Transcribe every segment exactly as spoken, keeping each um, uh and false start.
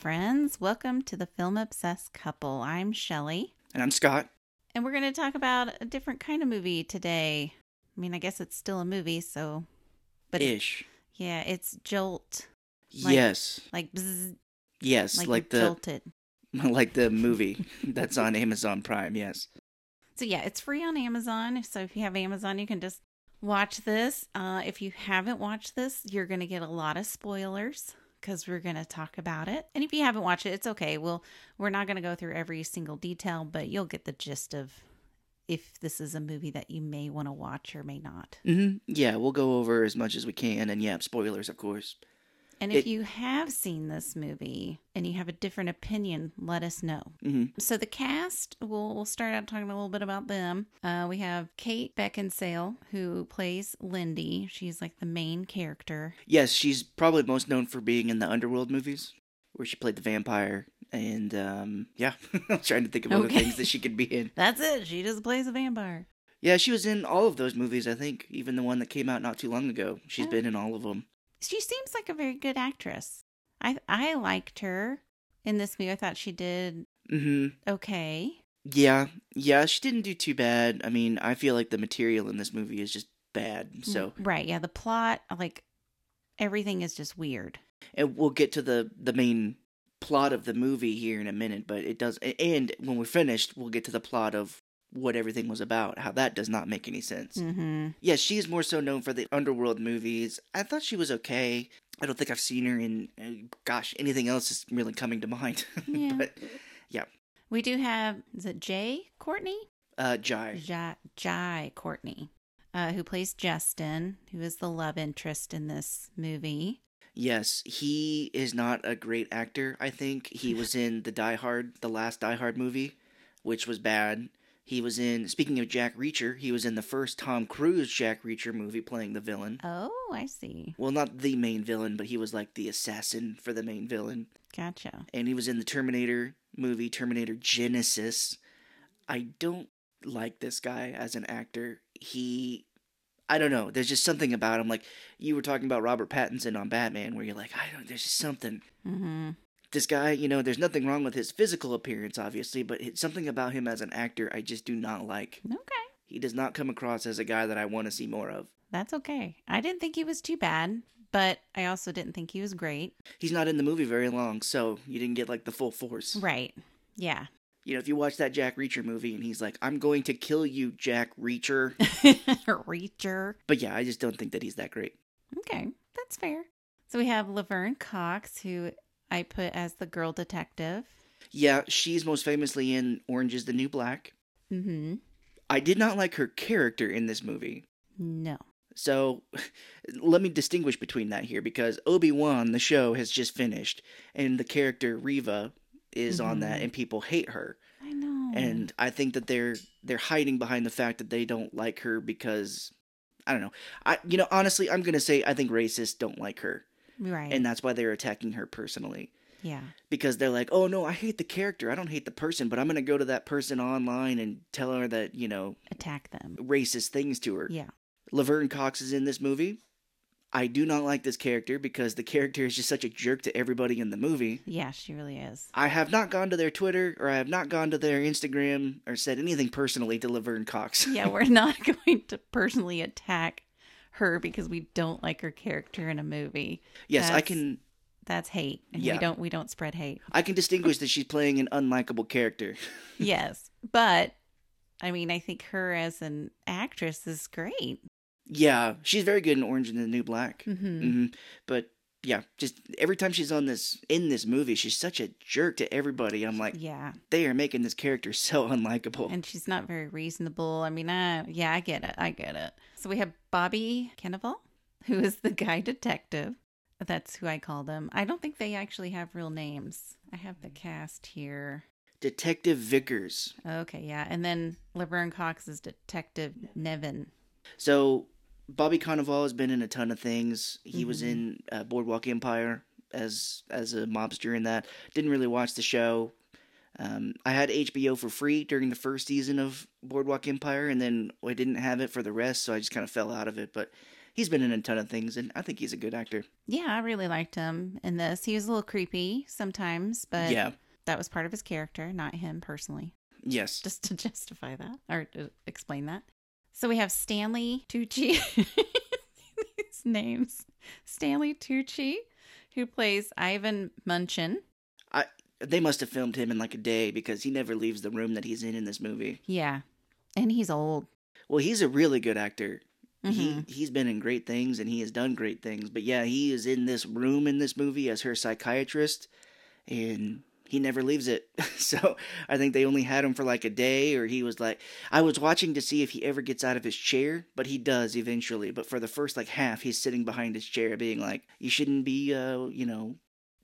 friends. Welcome to the Film Obsessed Couple. I'm Shelley. And I'm Scott. And we're going to talk about a different kind of movie today. I mean, I guess it's still a movie, so... but Ish. It, yeah, it's Jolt. Like, yes. Like... Bzz, yes, like, like the... Jolted. Like the movie that's on Amazon Prime, yes. So yeah, it's free on Amazon. So if you have Amazon, you can just watch this. Uh, if you haven't watched this, you're going to get a lot of spoilers because we're going to talk about it. And if you haven't watched it, it's okay. We'll, we're not going to go through every single detail, but you'll get the gist of if this is a movie that you may want to watch or may not. Mm-hmm. Yeah, we'll go over as much as we can. And yeah, spoilers, of course. And if it, you have seen this movie and you have a different opinion, let us know. Mm-hmm. So the cast, we'll, we'll start out talking a little bit about them. Uh, we have Kate Beckinsale, who plays Lindy. She's like the main character. Yes, she's probably most known for being in the Underworld movies, where she played the vampire. And um, yeah, I was trying to think of okay. other things that she could be in. That's it. She just plays a vampire. Yeah, she was in all of those movies, I think. Even the one that came out not too long ago. She's oh. been in all of them. She seems like a very good actress. I I liked her in this movie. I thought she did mm-hmm. okay. Yeah. Yeah, she didn't do too bad. I mean, I feel like the material in this movie is just bad. So right, yeah. The plot, like, everything is just weird. And we'll get to the, the main plot of the movie here in a minute, but it does... And when we're finished, we'll get to the plot of what everything was about, how that does not make any sense. Mm-hmm. Yeah, she's more so known for the Underworld movies. I thought she was okay. I don't think I've seen her in, in gosh, anything else is really coming to mind. Yeah. But, yeah. We do have, is it Jai Courtney? Uh, Jai. Jai, Jai Courtney, uh, who plays Justin, who is the love interest in this movie. Yes, he is not a great actor, I think. He was in the Die Hard, the last Die Hard movie, which was bad. He was in, speaking of Jack Reacher, he was in the first Tom Cruise Jack Reacher movie playing the villain. Oh, I see. Well, not the main villain, but he was like the assassin for the main villain. Gotcha. And he was in the Terminator movie, Terminator Genisys. I don't like this guy as an actor. He, I don't know, there's just something about him. Like, you were talking about Robert Pattinson on Batman, where you're like, I don't, there's just something. Mm-hmm. This guy, you know, there's nothing wrong with his physical appearance, obviously, but something about him as an actor I just do not like. Okay. He does not come across as a guy that I want to see more of. That's okay. I didn't think he was too bad, but I also didn't think he was great. He's not in the movie very long, so you didn't get, like, the full force. Right. Yeah. You know, if you watch that Jack Reacher movie and he's like, I'm going to kill you, Jack Reacher. Reacher. But yeah, I just don't think that he's that great. Okay. That's fair. So we have Laverne Cox, who... I put as the girl detective. Yeah, she's most famously in Orange is the New Black. Mm-hmm. I did not like her character in this movie. No. So, let me distinguish between that here, because Obi-Wan, the show, has just finished, and the character Reva is mm-hmm. on that, and people hate her. I know. And I think that they're they're hiding behind the fact that they don't like her because, I don't know. I You know, honestly, I'm going to say I think racists don't like her. Right. And that's why they're attacking her personally. Yeah. Because they're like, oh, no, I hate the character. I don't hate the person, but I'm going to go to that person online and tell her that, you know. Attack them. Racist things to her. Yeah. Laverne Cox is in this movie. I do not like this character because the character is just such a jerk to everybody in the movie. Yeah, she really is. I have not gone to their Twitter or I have not gone to their Instagram or said anything personally to Laverne Cox. Yeah, we're not going to personally attack her because we don't like her character in a movie. Yes, that's, I can. That's hate. And yeah. We don't. We don't spread hate. I can distinguish that she's playing an unlikable character. Yes, but I mean, I think her as an actress is great. Yeah, she's very good in Orange is the New Black. Mm-hmm. Mm-hmm. But yeah, just every time she's on this in this movie, she's such a jerk to everybody. I'm like, yeah, they are making this character so unlikable, and she's not very reasonable. I mean, I yeah, I get it. I get it. So we have Bobby Cannavale, who is the guy detective. That's who I call them. I don't think they actually have real names. I have the cast here. Detective Vickers. Okay, yeah. And then Laverne Cox is Detective Nevin. So Bobby Cannavale has been in a ton of things. He mm-hmm. was in uh, Boardwalk Empire as as a mobster in that. Didn't really watch the show. Um, I had H B O for free during the first season of Boardwalk Empire, and then I didn't have it for the rest, so I just kind of fell out of it. But he's been in a ton of things, and I think he's a good actor. Yeah, I really liked him in this. He was a little creepy sometimes, but yeah. that was part of his character, not him personally. Yes. Just to justify that, or to explain that. So we have Stanley Tucci. These names. Stanley Tucci, who plays Ivan Munchin. I, they must have filmed him in like a day, because he never leaves the room that he's in in this movie. Yeah. And he's old. Well, he's a really good actor. Mm-hmm. He, he's been in great things, and he has done great things. But yeah, he is in this room in this movie as her psychiatrist, and he never leaves it. So I think they only had him for like a day, or he was like, I was watching to see if he ever gets out of his chair, but he does eventually. But for the first like half, he's sitting behind his chair being like, you shouldn't be, uh, you know,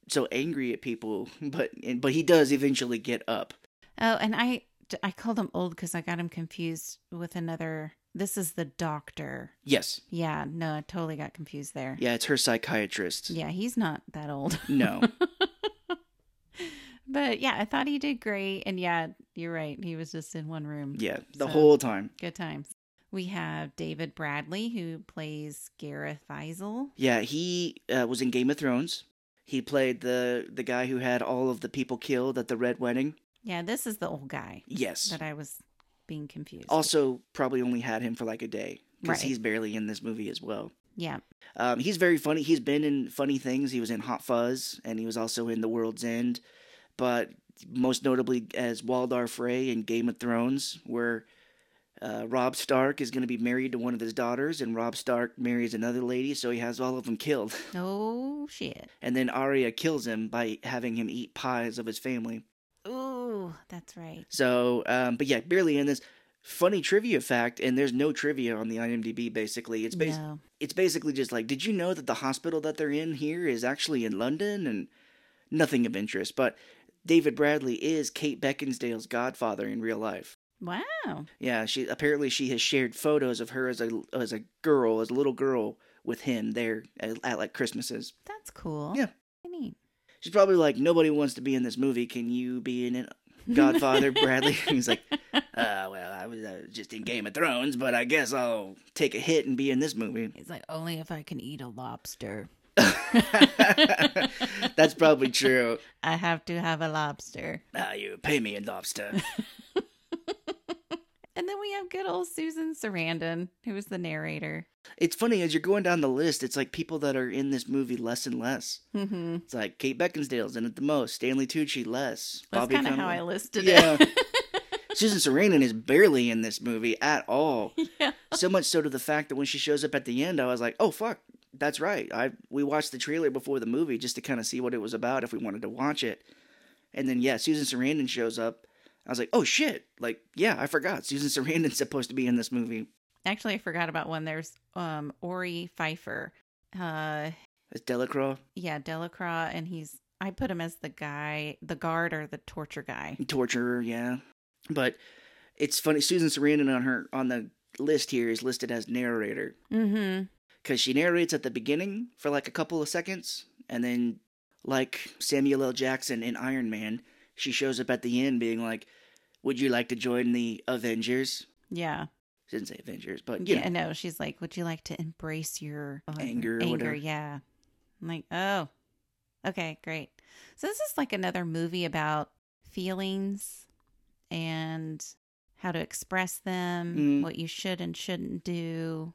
so angry at people. But, but he does eventually get up. Oh, and I... I called him old because I got him confused with another. This is the doctor. Yes. Yeah. No, I totally got confused there. Yeah, it's her psychiatrist. Yeah, he's not that old. No. But yeah, I thought he did great. And yeah, you're right. He was just in one room. Yeah, the so, whole time. Good times. We have David Bradley, who plays Gareth Faisal. Yeah, he uh, was in Game of Thrones. He played the the guy who had all of the people killed at the Red Wedding. Yeah, this is the old guy. Yes. That I was being confused. Also, with. Probably only had him for like a day. Because right. he's barely in this movie as well. Yeah. Um, he's very funny. He's been in funny things. He was in Hot Fuzz, and he was also in The World's End. But most notably as Waldar Frey in Game of Thrones, where uh, Robb Stark is going to be married to one of his daughters, and Robb Stark marries another lady, so he has all of them killed. Oh, shit. And then Arya kills him by having him eat pies of his family. Ooh, that's right. So, um, but yeah, barely in this. Funny trivia fact, and there's no trivia on the I M D B, basically. It's, bas- no. it's basically just like, did you know that the hospital that they're in here is actually in London? And nothing of interest. But David Bradley is Kate Beckinsale's godfather in real life. Wow. Yeah, she apparently she has shared photos of her as a, as a girl, as a little girl with him there at, at like Christmases. That's cool. Yeah. Pretty neat. She's probably like, nobody wants to be in this movie. Can you be in it, Godfather Bradley? And he's like, uh, well, I was uh, just in Game of Thrones, but I guess I'll take a hit and be in this movie. He's like, only if I can eat a lobster. That's probably true. I have to have a lobster. Ah, you pay me in lobster. And then we have good old Susan Sarandon, who is the narrator. It's funny, as you're going down the list, it's like people that are in this movie less and less. Mm-hmm. It's like Kate Beckinsale's in it the most, Stanley Tucci less. That's kind of how I listed yeah. it. Susan Sarandon is barely in this movie at all. Yeah. So much so to the fact that when she shows up at the end, I was like, oh, fuck, that's right. I We watched the trailer before the movie just to kind of see what it was about if we wanted to watch it. And then, yeah, Susan Sarandon shows up. I was like, oh, shit. Like, yeah, I forgot. Susan Sarandon's supposed to be in this movie. Actually, I forgot about one. There's um, Ori Pfeiffer. Uh, Is Delacroix? Yeah, Delacroix. And he's, I put him as the guy, the guard or the torture guy. Torturer, yeah. But it's funny. Susan Sarandon on her, on the list here is listed as narrator. Mm-hmm. Because she narrates at the beginning for like a couple of seconds. And then like Samuel L. Jackson in Iron Man, she shows up at the end being like, would you like to join the Avengers? Yeah. She didn't say Avengers, but you yeah. know. No, she's like, would you like to embrace your uh, anger? Anger, whatever. Yeah. I'm like, oh, okay, great. So this is like another movie about feelings and how to express them, mm. what you should and shouldn't do.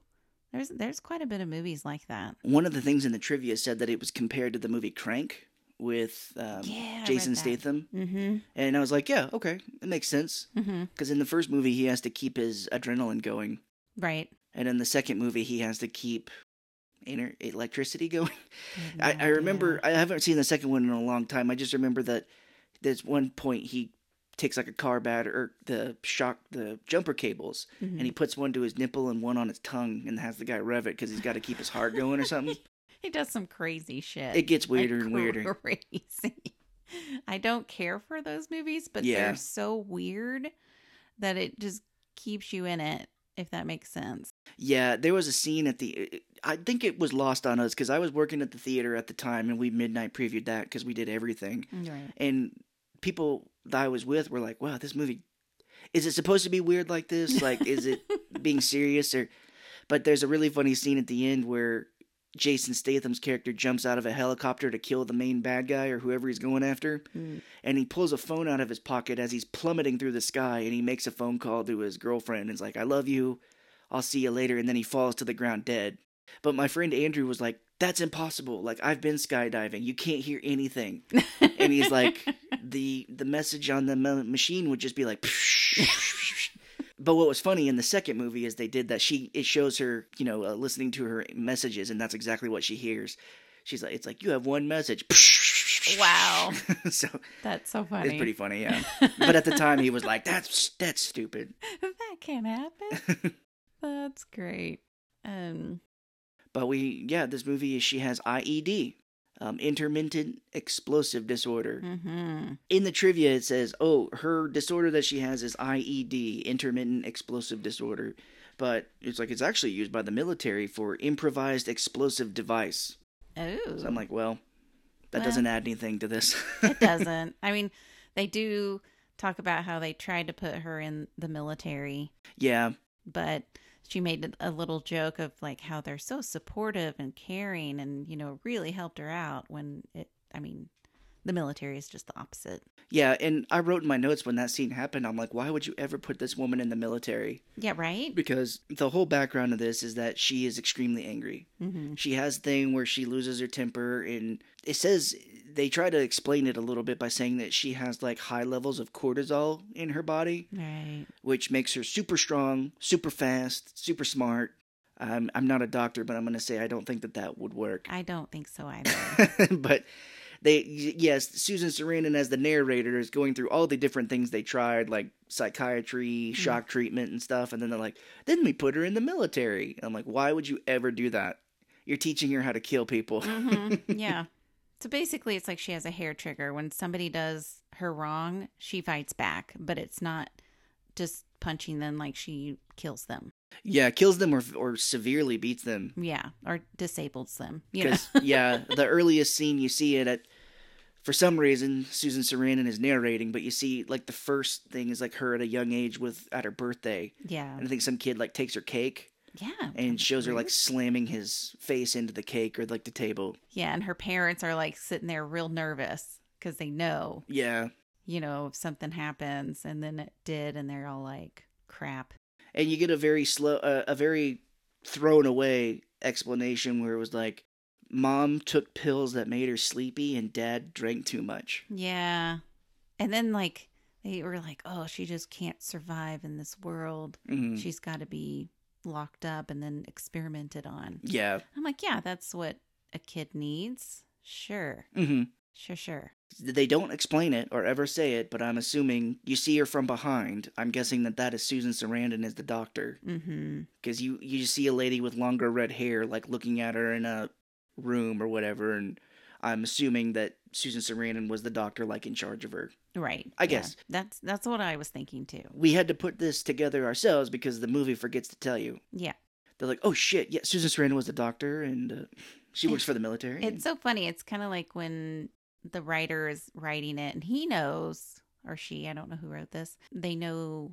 There's there's quite a bit of movies like that. One of the things in the trivia said that it was compared to the movie Crank. With um, yeah, Jason Statham. Mm-hmm. And I was like, yeah, okay. It makes sense. Because mm-hmm. in the first movie, he has to keep his adrenaline going. Right. And in the second movie, he has to keep inner electricity going. No I, I remember, I haven't seen the second one in a long time. I just remember that there's one point he takes like a car battery, or the shock, the jumper cables, mm-hmm. and he puts one to his nipple and one on his tongue and has the guy rev it because he's got to keep his heart going or something. He does some crazy shit. It gets weirder like, and weirder. Crazy. I don't care for those movies, but yeah. they're so weird that it just keeps you in it, if that makes sense. Yeah, there was a scene at the... I think it was lost on us, because I was working at the theater at the time, and we midnight previewed that, because we did everything. Right. And people that I was with were like, wow, this movie... Is it supposed to be weird like this? Like, is it being serious, or... But there's a really funny scene at the end where Jason Statham's character jumps out of a helicopter to kill the main bad guy or whoever he's going after. Mm. And he pulls a phone out of his pocket as he's plummeting through the sky, and he makes a phone call to his girlfriend and is like, "I love you. I'll see you later." And then he falls to the ground dead. But my friend Andrew was like, "That's impossible. Like, I've been skydiving. You can't hear anything." And he's like, the the message on the machine would just be like, psh, psh. But what was funny in the second movie is they did that. She it shows her, you know, uh, listening to her messages, and that's exactly what she hears. She's like, it's like, "You have one message." Wow. So that's so funny. It's pretty funny, yeah. But at the time, he was like, "That's that's stupid. That can't happen." That's great. Um. But we, yeah, this movie is she has I E D. Um, Intermittent Explosive Disorder. Mm-hmm. In the trivia, it says, oh, her disorder that she has is I E D, Intermittent Explosive Disorder. But it's like, it's actually used by the military for improvised explosive device. Oh. So I'm like, well, that well, doesn't add anything to this. It doesn't. I mean, they do talk about how they tried to put her in the military. Yeah. But she made a little joke of like how they're so supportive and caring and, you know, really helped her out when it, I mean, the military is just the opposite. Yeah. And I wrote in my notes when that scene happened, I'm like, why would you ever put this woman in the military? Yeah, right. Because the whole background of this is that she is extremely angry. Mm-hmm. She has a thing where she loses her temper, and it says they try to explain it a little bit by saying that she has like high levels of cortisol in her body, right, which makes her super strong, super fast, super smart. Um, I'm not a doctor, but I'm going to say I don't think that that would work. I don't think so either. But they, yes, Susan Sarandon as the narrator is going through all the different things they tried, like psychiatry, shock mm. treatment and stuff. And then they're like, then we put her in the military. And I'm like, why would you ever do that? You're teaching her how to kill people. Mm-hmm. Yeah. So basically, it's like she has a hair trigger. When somebody does her wrong, she fights back, but it's not just punching them, like she kills them. Yeah, kills them or or severely beats them. Yeah, or disables them. Because, yeah, the earliest scene you see it at, for some reason, Susan Sarandon is narrating, but you see, like, the first thing is, like, her at a young age with at her birthday. Yeah. And I think some kid, like, takes her cake. Yeah. And shows her like slamming his face into the cake or like the table. Yeah. And her parents are like sitting there real nervous because they know. Yeah. You know, if something happens, and then it did, and they're all like, crap. And you get a very slow, uh, a very thrown away explanation where it was like, mom took pills that made her sleepy and dad drank too much. Yeah. And then like, they were like, oh, she just can't survive in this world. Mm-hmm. She's got to be locked up and then experimented on. Yeah. I'm like, yeah, that's what a kid needs. Sure. Mm-hmm. Sure, sure. They don't explain it or ever say it, but I'm assuming you see her from behind. I'm guessing that that is Susan Sarandon as the doctor. Mm-hmm. Because you, you see a lady with longer red hair, like looking at her in a room or whatever, and I'm assuming that Susan Sarandon was the doctor, like, in charge of her. Right. I yeah. guess. That's that's what I was thinking, too. We had to put this together ourselves because the movie forgets to tell you. Yeah. They're like, oh, shit, yeah, Susan Sarandon was the doctor, and uh, she works for the military. It's and... so funny. It's kind of like when the writer is writing it, and he knows, or she, I don't know who wrote this, they know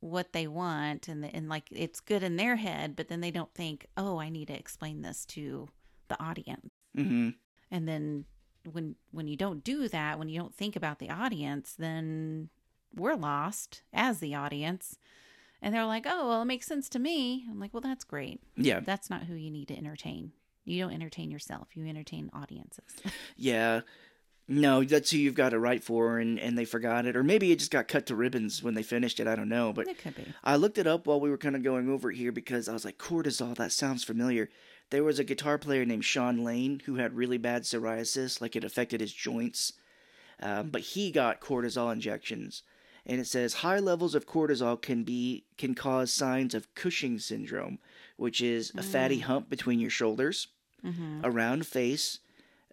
what they want, and the, and, like, it's good in their head, but then they don't think, oh, I need to explain this to the audience. Mm-hmm. And then when when you don't do that, when you don't think about the audience, then we're lost as the audience. And they're like, oh, well, it makes sense to me. I'm like, well, that's great. Yeah. That's not who you need to entertain. You don't entertain yourself. You entertain audiences. Yeah. No, that's who you've got to write for, and, and they forgot it. Or maybe it just got cut to ribbons when they finished it. I don't know. But it could be. I looked it up while we were kind of going over here because I was like, cortisol, that sounds familiar. There was a guitar player named Sean Lane who had really bad psoriasis, like it affected his joints. Um, but he got cortisol injections. And it says high levels of cortisol can be can cause signs of Cushing's syndrome, which is a fatty hump between your shoulders, mm-hmm. a round face,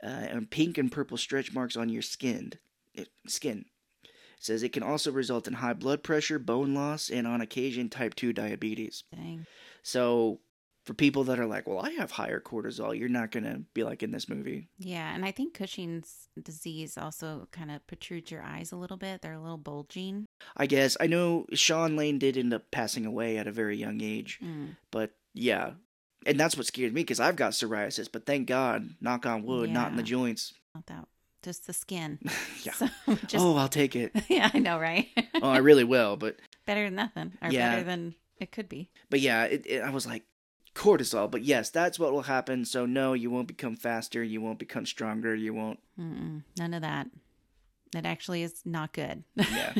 uh, and pink and purple stretch marks on your skin. It, skin. It says it can also result in high blood pressure, bone loss, and on occasion type two diabetes. Dang. So for people that are like, well, I have higher cortisol, you're not going to be like in this movie. Yeah, and I think Cushing's disease also kind of protrudes your eyes a little bit. They're a little bulging. I guess. I know Sean Lane did end up passing away at a very young age, mm. but Yeah. And that's what scared me, because I've got psoriasis, but thank God, knock on wood, yeah. not in the joints. Not that. Just the skin. yeah. So just, oh, I'll take it. Yeah, I know, right? Oh, I really will, but. Better than nothing. Or yeah. better than it could be. But yeah, it, it, I was like, cortisol. But yes, that's what will happen. So no, you won't become faster. You won't become stronger. You won't. Mm-mm, none of that. That actually is not good. Yeah.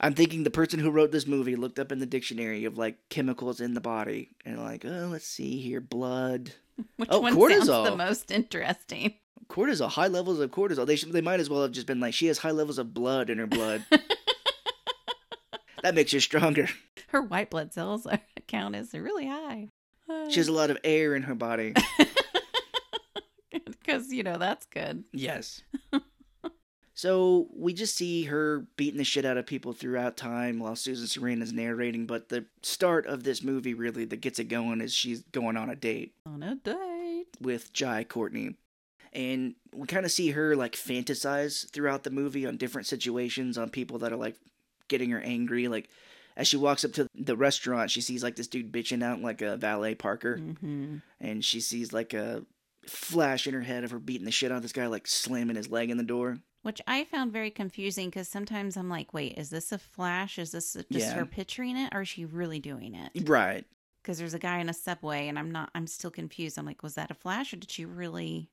I'm thinking the person who wrote this movie looked up in the dictionary of like chemicals in the body and like, oh, let's see here. Blood. Which oh, one cortisol. Sounds the most interesting? Cortisol. High levels of cortisol. They should, they might as well have just been like, she has high levels of blood in her blood. That makes her stronger. Her white blood cells are, count is really high. Uh, she has a lot of air in her body. Because, you know, that's good. Yes. So we just see her beating the shit out of people throughout time while Susan Sarandon's narrating. But the start of this movie, really, that gets it going is she's going on a date. On a date. With Jai Courtney. And we kind of see her, like, fantasize throughout the movie on different situations, on people that are, like, getting her angry. Like, as she walks up to the restaurant, she sees, like, this dude bitching out, like, a valet parker. Mm-hmm. And she sees, like, a flash in her head of her beating the shit out of this guy, like, slamming his leg in the door. Which I found very confusing because sometimes I'm like, wait, is this a flash? Is this just yeah. her picturing it, or is she really doing it? Right. Because there's a guy in a subway, and I'm not. I'm still confused. I'm like, was that a flash, or did she really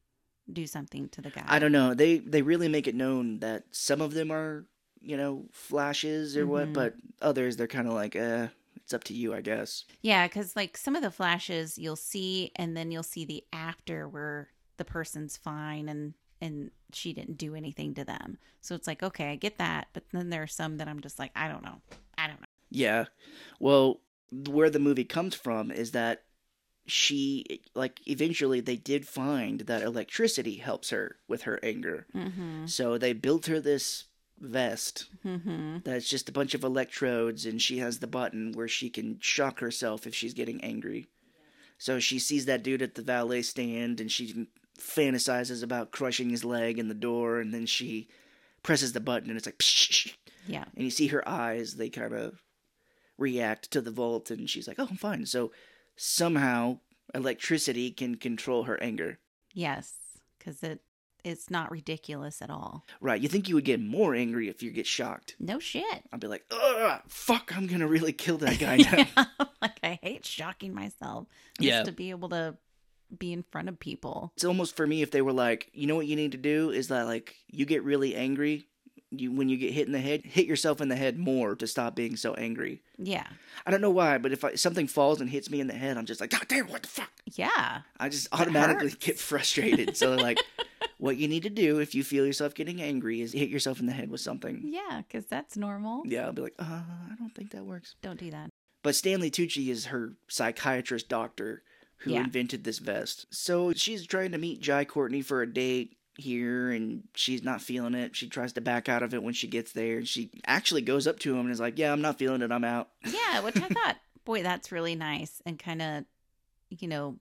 do something to the guy? I don't know. They they really make it known that some of them are, you know, flashes or mm-hmm. what, but others they're kind of like, eh, it's up to you, I guess. Yeah, because like some of the flashes you'll see, and then you'll see the after where the person's fine and. And she didn't do anything to them. So it's like, okay, I get that. But then there are some that I'm just like, I don't know. I don't know. Yeah. Well, where the movie comes from is that she, like, eventually they did find that electricity helps her with her anger. Mm-hmm. So they built her this vest mm-hmm. that's just a bunch of electrodes. And she has the button where she can shock herself if she's getting angry. So she sees that dude at the valet stand and she can... fantasizes about crushing his leg in the door, and then she presses the button and it's like psh, psh. Yeah, and you see her eyes, they kind of react to the volt, and she's like, oh, I'm fine. So somehow electricity can control her anger. Yes, because it it's not ridiculous at all. Right, you think you would get more angry if you get shocked. No shit. I'd be like, ugh, fuck, I'm gonna really kill that guy now. Yeah, like I hate shocking myself just yeah. to be able to be in front of people. It's almost for me if they were like, you know what you need to do is that like you get really angry, you when you get hit in the head, hit yourself in the head more to stop being so angry. Yeah. I don't know why, but if I, something falls and hits me in the head, I'm just like, God damn, what the fuck? Yeah. I just that automatically hurts. Get frustrated. So like what you need to do if you feel yourself getting angry is hit yourself in the head with something. Yeah, because that's normal. Yeah, I'll be like, uh, I don't think that works. Don't do that. But Stanley Tucci is her psychiatrist doctor who yeah. invented this vest. So she's trying to meet Jai Courtney for a date here, and she's not feeling it. She tries to back out of it when she gets there, and she actually goes up to him and is like, yeah, I'm not feeling it. I'm out. Yeah, which I thought, boy, that's really nice. And kind of, you know,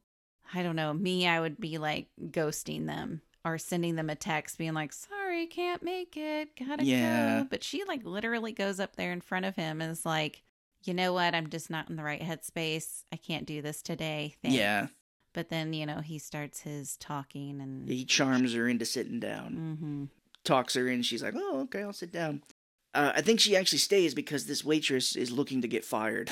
I don't know, me, I would be like ghosting them or sending them a text being like, sorry, can't make it. Gotta yeah. go. But she like literally goes up there in front of him and is like, you know what, I'm just not in the right headspace. I can't do this today. Thanks. Yeah. But then, you know, he starts his talking and... He charms her into sitting down. Mm-hmm. Talks her in. She's like, oh, okay, I'll sit down. Uh, I think she actually stays because this waitress is looking to get fired.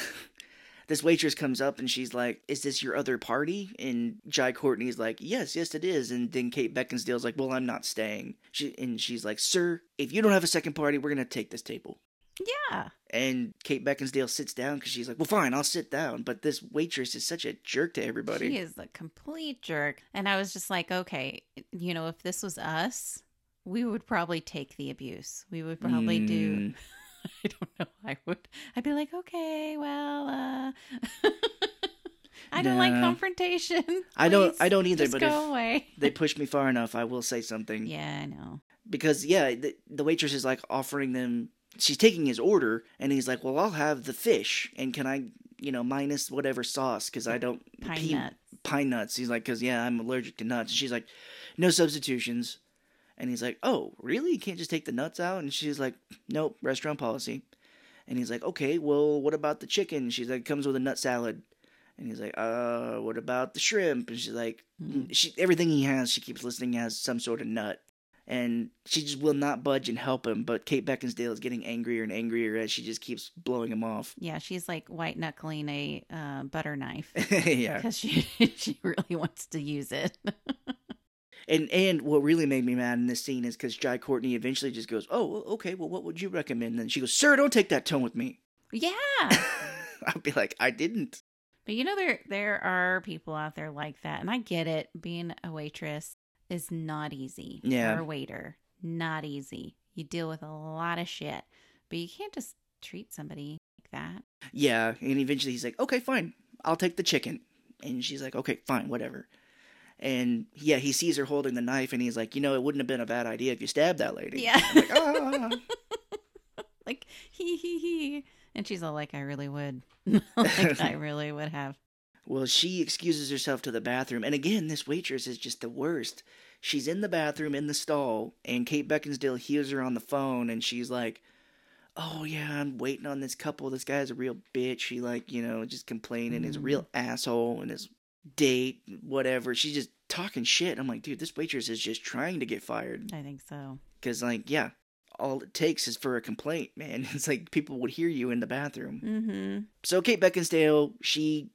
This waitress comes up and she's like, is this your other party? And Jai Courtney's like, yes, yes, it is. And then Kate Beckinsale's like, well, I'm not staying. She And she's like, sir, if you don't have a second party, we're going to take this table. Yeah. And Kate Beckinsale sits down because she's like, well, fine, I'll sit down. But this waitress is such a jerk to everybody. She is a complete jerk. And I was just like, okay, you know, if this was us, we would probably take the abuse. We would probably mm. do, I don't know, I would, I'd be like, okay, well, uh, I don't nah. like confrontation. Please, I don't, I don't either, just but go if away. They push me far enough, I will say something. Yeah, I know. Because, yeah, the, the waitress is like offering them. She's taking his order, and he's like, well, I'll have the fish, and can I, you know, minus whatever sauce, because I don't... Pine pe- nuts. Pine nuts. He's like, because, yeah, I'm allergic to nuts. And she's like, no substitutions. And he's like, oh, really? You can't just take the nuts out? And she's like, nope, restaurant policy. And he's like, okay, well, what about the chicken? She's like, it comes with a nut salad. And he's like, uh, what about the shrimp? And she's like, mm. she, everything he has, she keeps listening as some sort of nut. And she just will not budge and help him. But Kate Beckinsale is getting angrier and angrier as she just keeps blowing him off. Yeah, she's like white knuckling a uh, butter knife. Yeah. Because she, she really wants to use it. And and what really made me mad in this scene is because Jai Courtney eventually just goes, oh, okay, well, what would you recommend? And she goes, sir, don't take that tone with me. Yeah. I'd be like, I didn't. But you know, there there are people out there like that. And I get it. Being a waitress is not easy. Yeah. Or a waiter. Not easy. You deal with a lot of shit. But you can't just treat somebody like that. Yeah. And eventually he's like, okay, fine. I'll take the chicken. And she's like, okay, fine, whatever. And yeah, he sees her holding the knife and he's like, you know, it wouldn't have been a bad idea if you stabbed that lady. Yeah. I'm like, ah. Like, hee hee hee. And she's all like, I really would. Like, I really would have. Well, she excuses herself to the bathroom. And again, this waitress is just the worst. She's in the bathroom in the stall and Kate Beckinsale hears her on the phone and she's like, oh yeah, I'm waiting on this couple. This guy's a real bitch. She like, you know, just complaining. Mm. He's a real asshole and his date, whatever. She's just talking shit. I'm like, dude, this waitress is just trying to get fired. I think so. Because, like, yeah, all it takes is for a complaint, man. It's like people would hear you in the bathroom. Mm-hmm. So Kate Beckinsale, she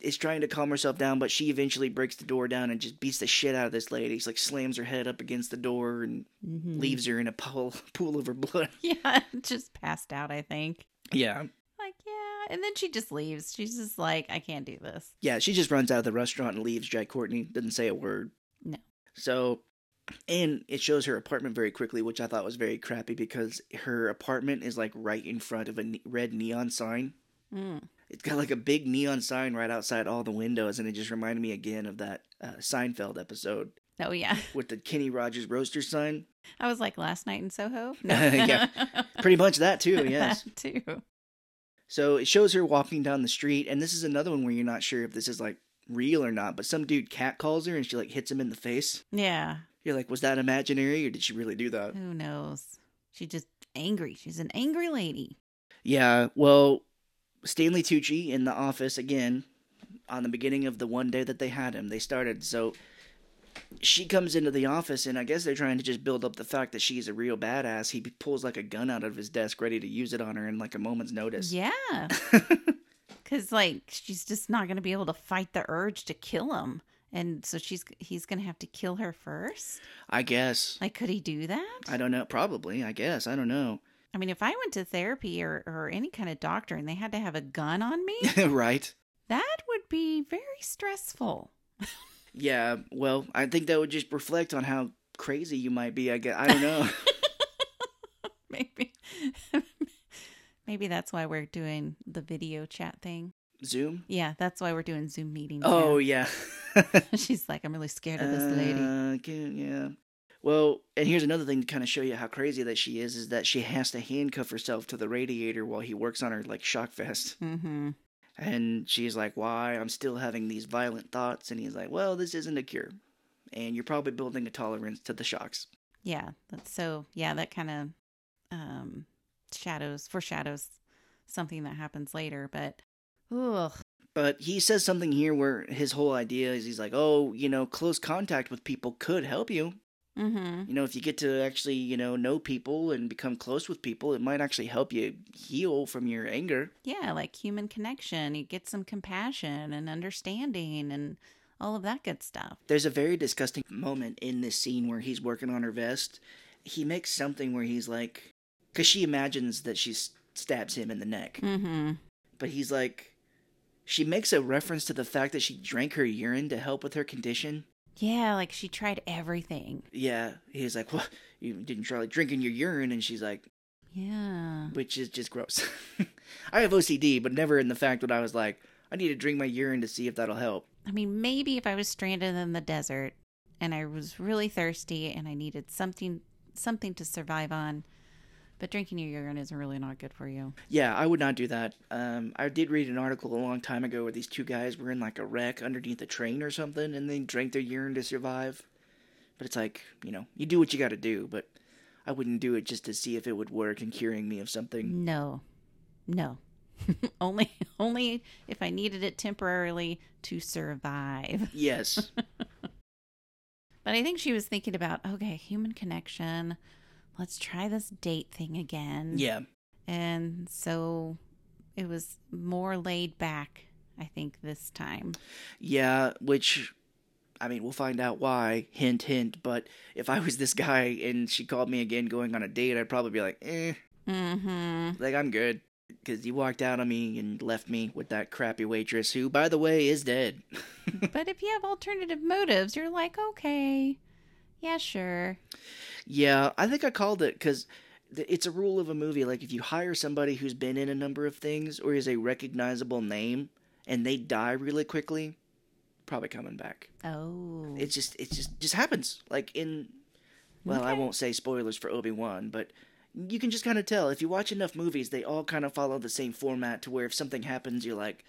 is trying to calm herself down, but she eventually breaks the door down and just beats the shit out of this lady. She, like, slams her head up against the door and mm-hmm. leaves her in a pool, pool of her blood. Yeah, just passed out, I think. Yeah. Like, yeah. And then she just leaves. She's just like, I can't do this. Yeah, she just runs out of the restaurant and leaves Jai Courtney. Doesn't say a word. No. So, and it shows her apartment very quickly, which I thought was very crappy because her apartment is like right in front of a ne- red neon sign. Mm. It's got like a big neon sign right outside all the windows. And it just reminded me again of that uh, Seinfeld episode. Oh, yeah. With the Kenny Rogers Roaster sign. I was like, last night in Soho? No. Yeah, pretty much that too, yes. That too. So it shows her walking down the street, and this is another one where you're not sure if this is, like, real or not, but some dude catcalls her, and she, like, hits him in the face. Yeah. You're like, was that imaginary, or did she really do that? Who knows? She's just angry. She's an angry lady. Yeah, well, Stanley Tucci in The Office, again, on the beginning of the one day that they had him, they started, so she comes into the office, and I guess they're trying to just build up the fact that she's a real badass. He pulls, like, a gun out of his desk, ready to use it on her in, like, a moment's notice. Yeah. Because, like, she's just not going to be able to fight the urge to kill him. And so she's he's going to have to kill her first? I guess. Like, could he do that? I don't know. Probably, I guess. I don't know. I mean, if I went to therapy or, or any kind of doctor and they had to have a gun on me. Right. That would be very stressful. Yeah, well, I think that would just reflect on how crazy you might be, I guess. I don't know. Maybe. Maybe that's why we're doing the video chat thing. Zoom? Yeah, that's why we're doing Zoom meetings. Oh, now. Yeah. She's like, I'm really scared of this uh, lady. Can, yeah. Well, and here's another thing to kind of show you how crazy that she is, is that she has to handcuff herself to the radiator while he works on her, like, shock vest. Mm-hmm. And she's like, why? I'm still having these violent thoughts. And he's like, well, this isn't a cure. And you're probably building a tolerance to the shocks. Yeah. That's so, yeah, that kind of um, shadows, foreshadows something that happens later. But, ugh. But he says something here where his whole idea is he's like, oh, you know, close contact with people could help you. Mm-hmm. You know, if you get to actually, you know, know people and become close with people, it might actually help you heal from your anger. Yeah, like human connection. You get some compassion and understanding and all of that good stuff. There's a very disgusting moment in this scene where he's working on her vest. He makes something where he's like, because she imagines that she stabs him in the neck. Mm-hmm. But he's like, she makes a reference to the fact that she drank her urine to help with her condition. Yeah, like she tried everything. Yeah, he's like, "What? You didn't try like drinking your urine?" And she's like, "Yeah," which is just gross. I have O C D, but never in the fact that I was like, "I need to drink my urine to see if that'll help." I mean, maybe if I was stranded in the desert and I was really thirsty and I needed something something to survive on, but drinking your urine is really not good for you. Yeah, I would not do that. Um, I did read an article a long time ago where these two guys were in like a wreck underneath a train or something, and they drank their urine to survive. But it's like, you know, you do what you got to do, but I wouldn't do it just to see if it would work in curing me of something. No. No. only, only if I needed it temporarily to survive. Yes. But I think she was thinking about, okay, human connection. Let's try this date thing again. Yeah. And so it was more laid back, I think, this time. Yeah, which, I mean, we'll find out why. Hint, hint. But if I was this guy and she called me again going on a date, I'd probably be like, eh. Mm-hmm. Like, I'm good. Because you walked out on me and left me with that crappy waitress who, by the way, is dead. But if you have alternative motives, you're like, okay, yeah, sure. Yeah, I think I called it because it's a rule of a movie. Like, if you hire somebody who's been in a number of things or is a recognizable name and they die really quickly, probably coming back. Oh. It just, it just, just happens. Like in, well, okay. I won't say spoilers for Obi-Wan, but... You can just kind of tell. If you watch enough movies, they all kind of follow the same format to where if something happens, you're like,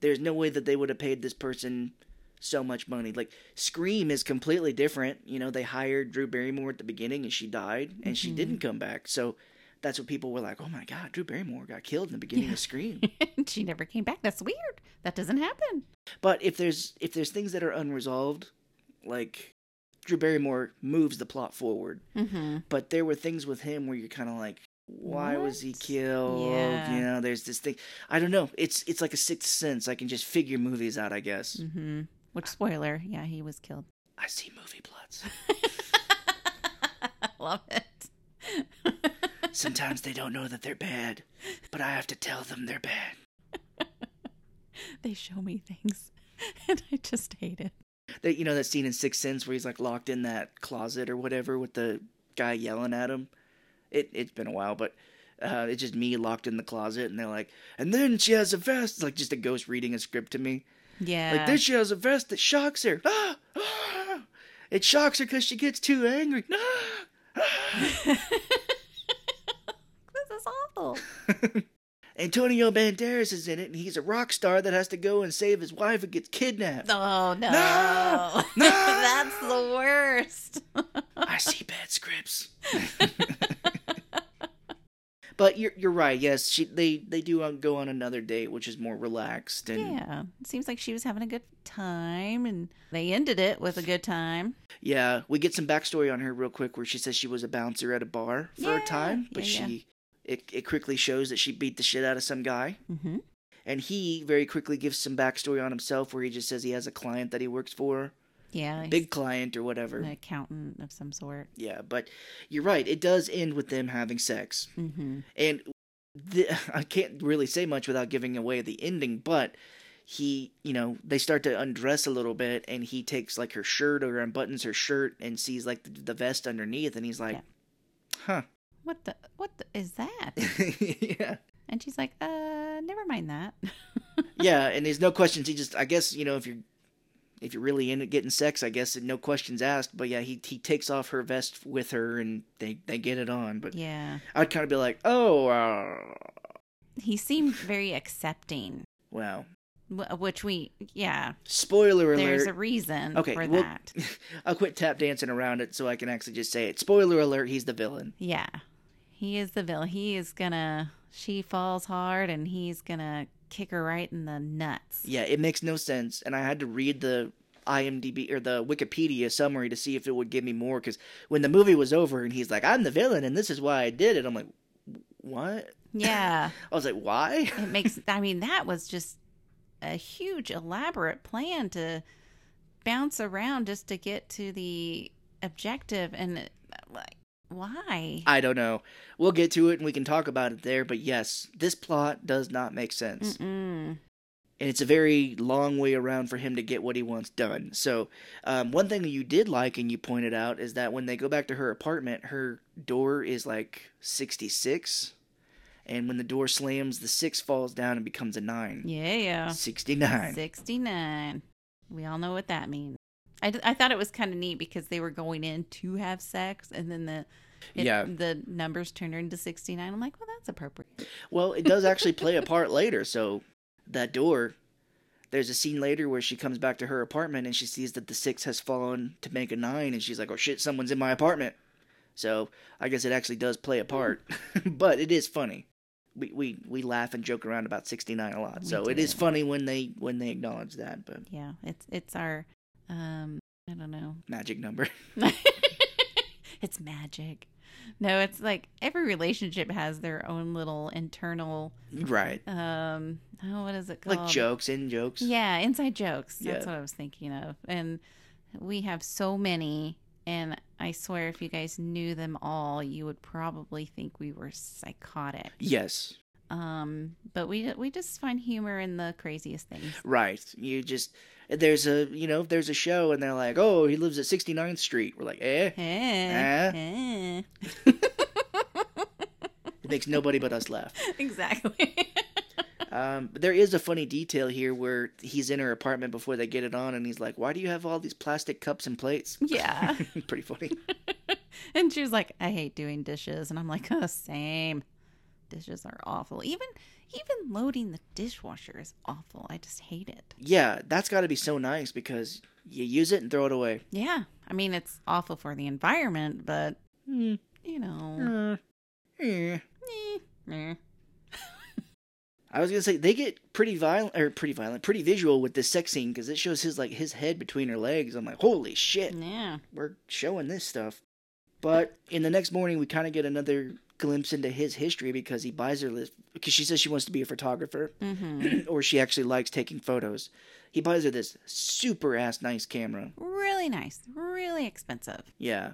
there's no way that they would have paid this person so much money. Like, Scream is completely different. You know, they hired Drew Barrymore at the beginning, and she died, and mm-hmm. she didn't come back. So that's what people were like, oh, my God, Drew Barrymore got killed in the beginning yeah. of Scream. She never came back. That's weird. That doesn't happen. But if there's if there's things that are unresolved, like... Drew Barrymore moves the plot forward. Mm-hmm. But there were things with him where you're kind of like, why what? was he killed? Yeah. You know, there's this thing. I don't know. It's it's like a sixth sense. I can just figure movies out, I guess. Mm-hmm. Which, spoiler, yeah, he was killed. I see movie plots. I love it. Sometimes they don't know that they're bad, but I have to tell them they're bad. They show me things, and I just hate it. That, you know, that scene in Sixth Sense where he's like locked in that closet or whatever with the guy yelling at him. It, it's been a while, but uh, it's just me locked in the closet. And they're like, and then she has a vest. It's like just a ghost reading a script to me. Yeah. Like, then she has a vest that shocks her. Ah, ah. It shocks her because she gets too angry. Ah, ah. This is awful. Antonio Banderas is in it, and he's a rock star that has to go and save his wife who gets kidnapped. Oh, no. No! No! That's the worst. I see bad scripts. But you're you're right. Yes, she they, they do go on another date, which is more relaxed. And yeah. It seems like she was having a good time, and they ended it with a good time. Yeah. We get some backstory on her real quick where she says she was a bouncer at a bar for yeah. a time, but yeah, she... Yeah. It it quickly shows that she beat the shit out of some guy. Mm-hmm. And he very quickly gives some backstory on himself where he just says he has a client that he works for. Yeah. Big client or whatever. An accountant of some sort. Yeah, but you're right. It does end with them having sex. Mm-hmm. And the, I can't really say much without giving away the ending, but he, you know, they start to undress a little bit and he takes like her shirt or unbuttons her shirt and sees like the, the vest underneath and he's like, yeah. huh. What the, what the, is that? Yeah. And she's like, uh, never mind that. Yeah. And there's no questions. He just, I guess, you know, if you're, if you're really into getting sex, I guess no questions asked, but yeah, he, he takes off her vest with her and they, they get it on. But yeah, I'd kind of be like, oh, uh. He seemed very accepting. Wow. Which we, yeah. Spoiler alert. There's a reason okay, for well, that. I'll quit tap dancing around it so I can actually just say it. Spoiler alert, he's the villain. Yeah. He is the villain. He is gonna, she falls hard and he's gonna kick her right in the nuts. Yeah, it makes no sense. And I had to read the I M D B or the Wikipedia summary to see if it would give me more. Because when the movie was over and he's like, I'm the villain and this is why I did it. I'm like, what? Yeah. I was like, why? It makes, I mean, that was just a huge elaborate plan to bounce around just to get to the objective. And like, why? I don't know. We'll get to it and we can talk about it there. But yes, this plot does not make sense. Mm-mm. And it's a very long way around for him to get what he wants done. So um, one thing you did like and you pointed out is that when they go back to her apartment, her door is like sixty-six. And when the door slams, the six falls down and becomes a nine. Yeah, yeah. sixty-nine. sixty-nine. We all know what that means. I, d- I thought it was kind of neat because they were going in to have sex, and then the it, yeah. the numbers turned into sixty-nine. I'm like, well, that's appropriate. Well, it does actually play a part later. So that door, there's a scene later where she comes back to her apartment, and she sees that the six has fallen to make a nine, and she's like, oh, shit, someone's in my apartment. So I guess it actually does play a part, but it is funny. we, we, we laugh and joke around about sixty-nine a lot. We so do. It is funny when they when they acknowledge that. But yeah, it's it's our um I don't know magic number. It's magic. No, it's like every relationship has their own little internal, right? Um, oh, what is it called? Like jokes, in jokes. Yeah, inside jokes. Yeah. That's what I was thinking of. And we have so many. And I swear, if you guys knew them all, you would probably think we were psychotic. Yes. Um, but we we just find humor in the craziest things. Right. You just there's a you know there's a show and they're like, oh, he lives at sixty-ninth Street. We're like, eh, eh, eh. eh. It makes nobody but us laugh. Exactly. Um, there is a funny detail here where he's in her apartment before they get it on, and he's like, "Why do you have all these plastic cups and plates?" Yeah, pretty funny. And she was like, "I hate doing dishes," and I'm like, "Oh, same. Dishes are awful. Even even loading the dishwasher is awful. I just hate it." Yeah, that's got to be so nice because you use it and throw it away. Yeah, I mean it's awful for the environment, but mm. you know. Uh, eh. Eh. Eh. I was gonna say they get pretty violent or pretty violent, pretty visual with this sex scene because it shows his like his head between her legs. I'm like, holy shit! Yeah, we're showing this stuff. But in the next morning, we kind of get another glimpse into his history because he buys her this because she says she wants to be a photographer, mm-hmm. or she actually likes taking photos. He buys her this super ass nice camera, really nice, really expensive. Yeah,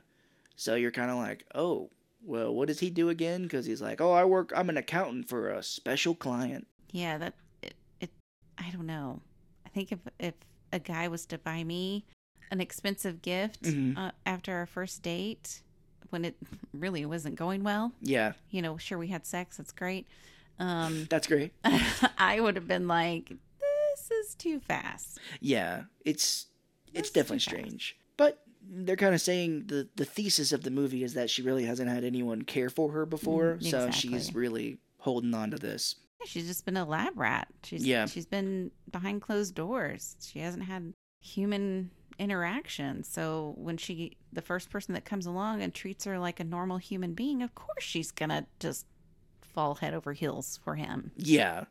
so you're kind of like, oh. Well, what does he do again? Because he's like, oh, I work, I'm an accountant for a special client. Yeah, that, it, it I don't know. I think if if a guy was to buy me an expensive gift mm-hmm. uh, after our first date, when it really wasn't going well. Yeah. You know, sure, we had sex. That's great. Um, that's great. I would have been like, this is too fast. Yeah, it's, it's that's definitely strange. Fast. But they're kind of saying the, the thesis of the movie is that she really hasn't had anyone care for her before, exactly. So she's really holding on to this. Yeah, she's just been a lab rat. She's, yeah. She's been behind closed doors. She hasn't had human interaction. So when she, the first person that comes along and treats her like a normal human being, of course she's going to just fall head over heels for him. Yeah.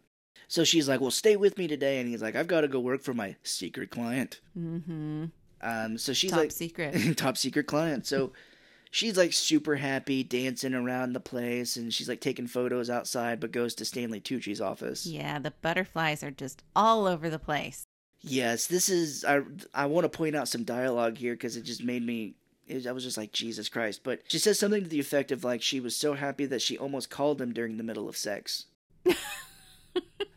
So she's like, well, stay with me today. And he's like, I've got to go work for my secret client. Mm-hmm. Um, so she's top like secret. Top secret client. So she's like super happy dancing around the place and she's like taking photos outside, but goes to Stanley Tucci's office. Yeah. The butterflies are just all over the place. Yes. This is, I, I want to point out some dialogue here cause it just made me, it, I was just like, Jesus Christ. But she says something to the effect of like, she was so happy that she almost called him during the middle of sex.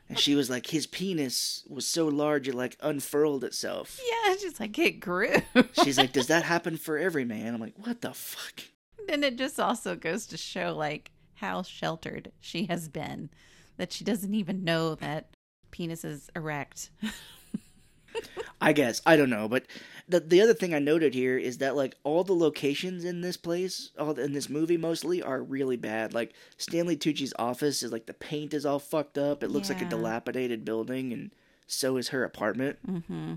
And she was like, his penis was so large it like unfurled itself. Yeah, she's like, it grew. She's like, does that happen for every man? I'm like, what the fuck? And it just also goes to show like how sheltered she has been. That she doesn't even know that penis is erect. I guess. I don't know. But the the other thing I noted here is that like all the locations in this place, all in this movie mostly, are really bad. Like Stanley Tucci's office is like the paint is all fucked up. It looks yeah. like a dilapidated building, and so is her apartment. Mm-hmm.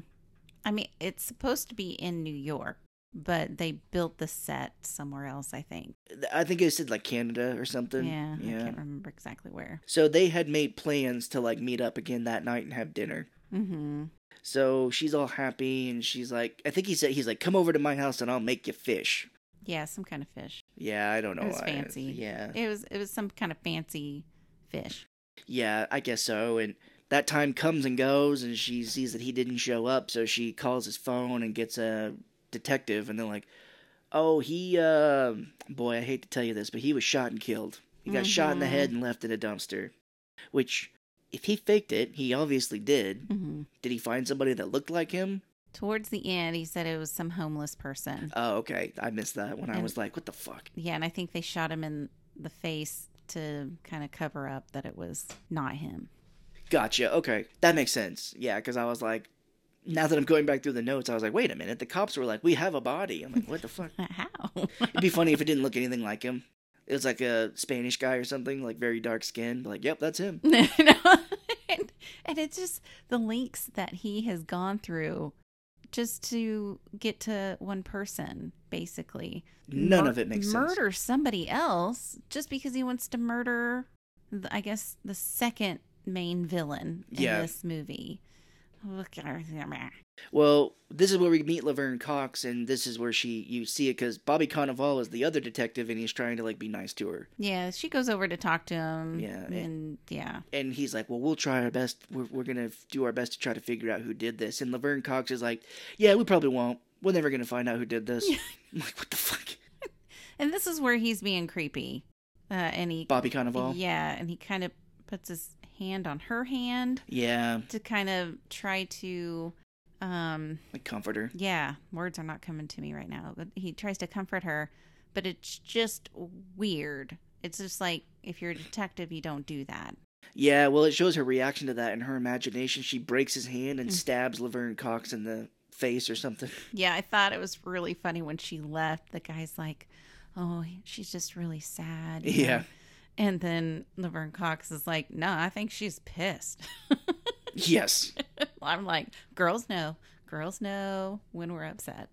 I mean, it's supposed to be in New York, but they built the set somewhere else, I think. I think it said like Canada or something. Yeah, yeah. I can't remember exactly where. So they had made plans to like meet up again that night and have dinner. Mm-hmm. So she's all happy, and she's like, I think he said, he's like, come over to my house, and I'll make you fish. Yeah, some kind of fish. Yeah, I don't know. It was why. fancy. Yeah. It was, it was some kind of fancy fish. Yeah, I guess so, and that time comes and goes, and she sees that he didn't show up, so she calls his phone and gets a detective, and they're like, oh, he, uh, boy, I hate to tell you this, but he was shot and killed. He got mm-hmm. shot in the head and left in a dumpster, which... If he faked it, he obviously did. Mm-hmm. Did he find somebody that looked like him? Towards the end, he said it was some homeless person. Oh, okay. I missed that when and, I was like, what the fuck? Yeah, and I think they shot him in the face to kind of cover up that it was not him. Gotcha. Okay. That makes sense. Yeah, because I was like, now that I'm going back through the notes, I was like, wait a minute. The cops were like, we have a body. I'm like, what the fuck? How? It'd be funny if it didn't look anything like him. It was like a Spanish guy or something, like very dark skinned. Like, yep, that's him. No, and, and it's just the links that he has gone through just to get to one person, basically. None Mur- of it makes murder sense. Murder somebody else just because he wants to murder the, I guess, the second main villain in yeah. this movie. Well, this is where we meet Laverne Cox, and this is where she you see it, because Bobby Cannavale is the other detective, and he's trying to like be nice to her. Yeah, she goes over to talk to him. Yeah, and, and yeah, and he's like, "Well, we'll try our best. We're we're gonna do our best to try to figure out who did this." And Laverne Cox is like, "Yeah, we probably won't. We're never gonna find out who did this." I'm like, what the fuck? And this is where he's being creepy, uh, and he Bobby Cannavale. Yeah, and he kind of puts his hand on her hand, yeah, to kind of try to um like comfort her. Yeah, words are not coming to me right now, but he tries to comfort her, but it's just weird. It's just like, if you're a detective, you don't do that. Yeah, well, it shows her reaction to that. In her imagination, she breaks his hand and stabs Laverne Cox in the face or something. Yeah, I thought it was really funny when she left, the guy's like, "Oh, she's just really sad." Yeah. And then Laverne Cox is like, "No, I think she's pissed." Yes. I'm like, girls know. Girls know when we're upset.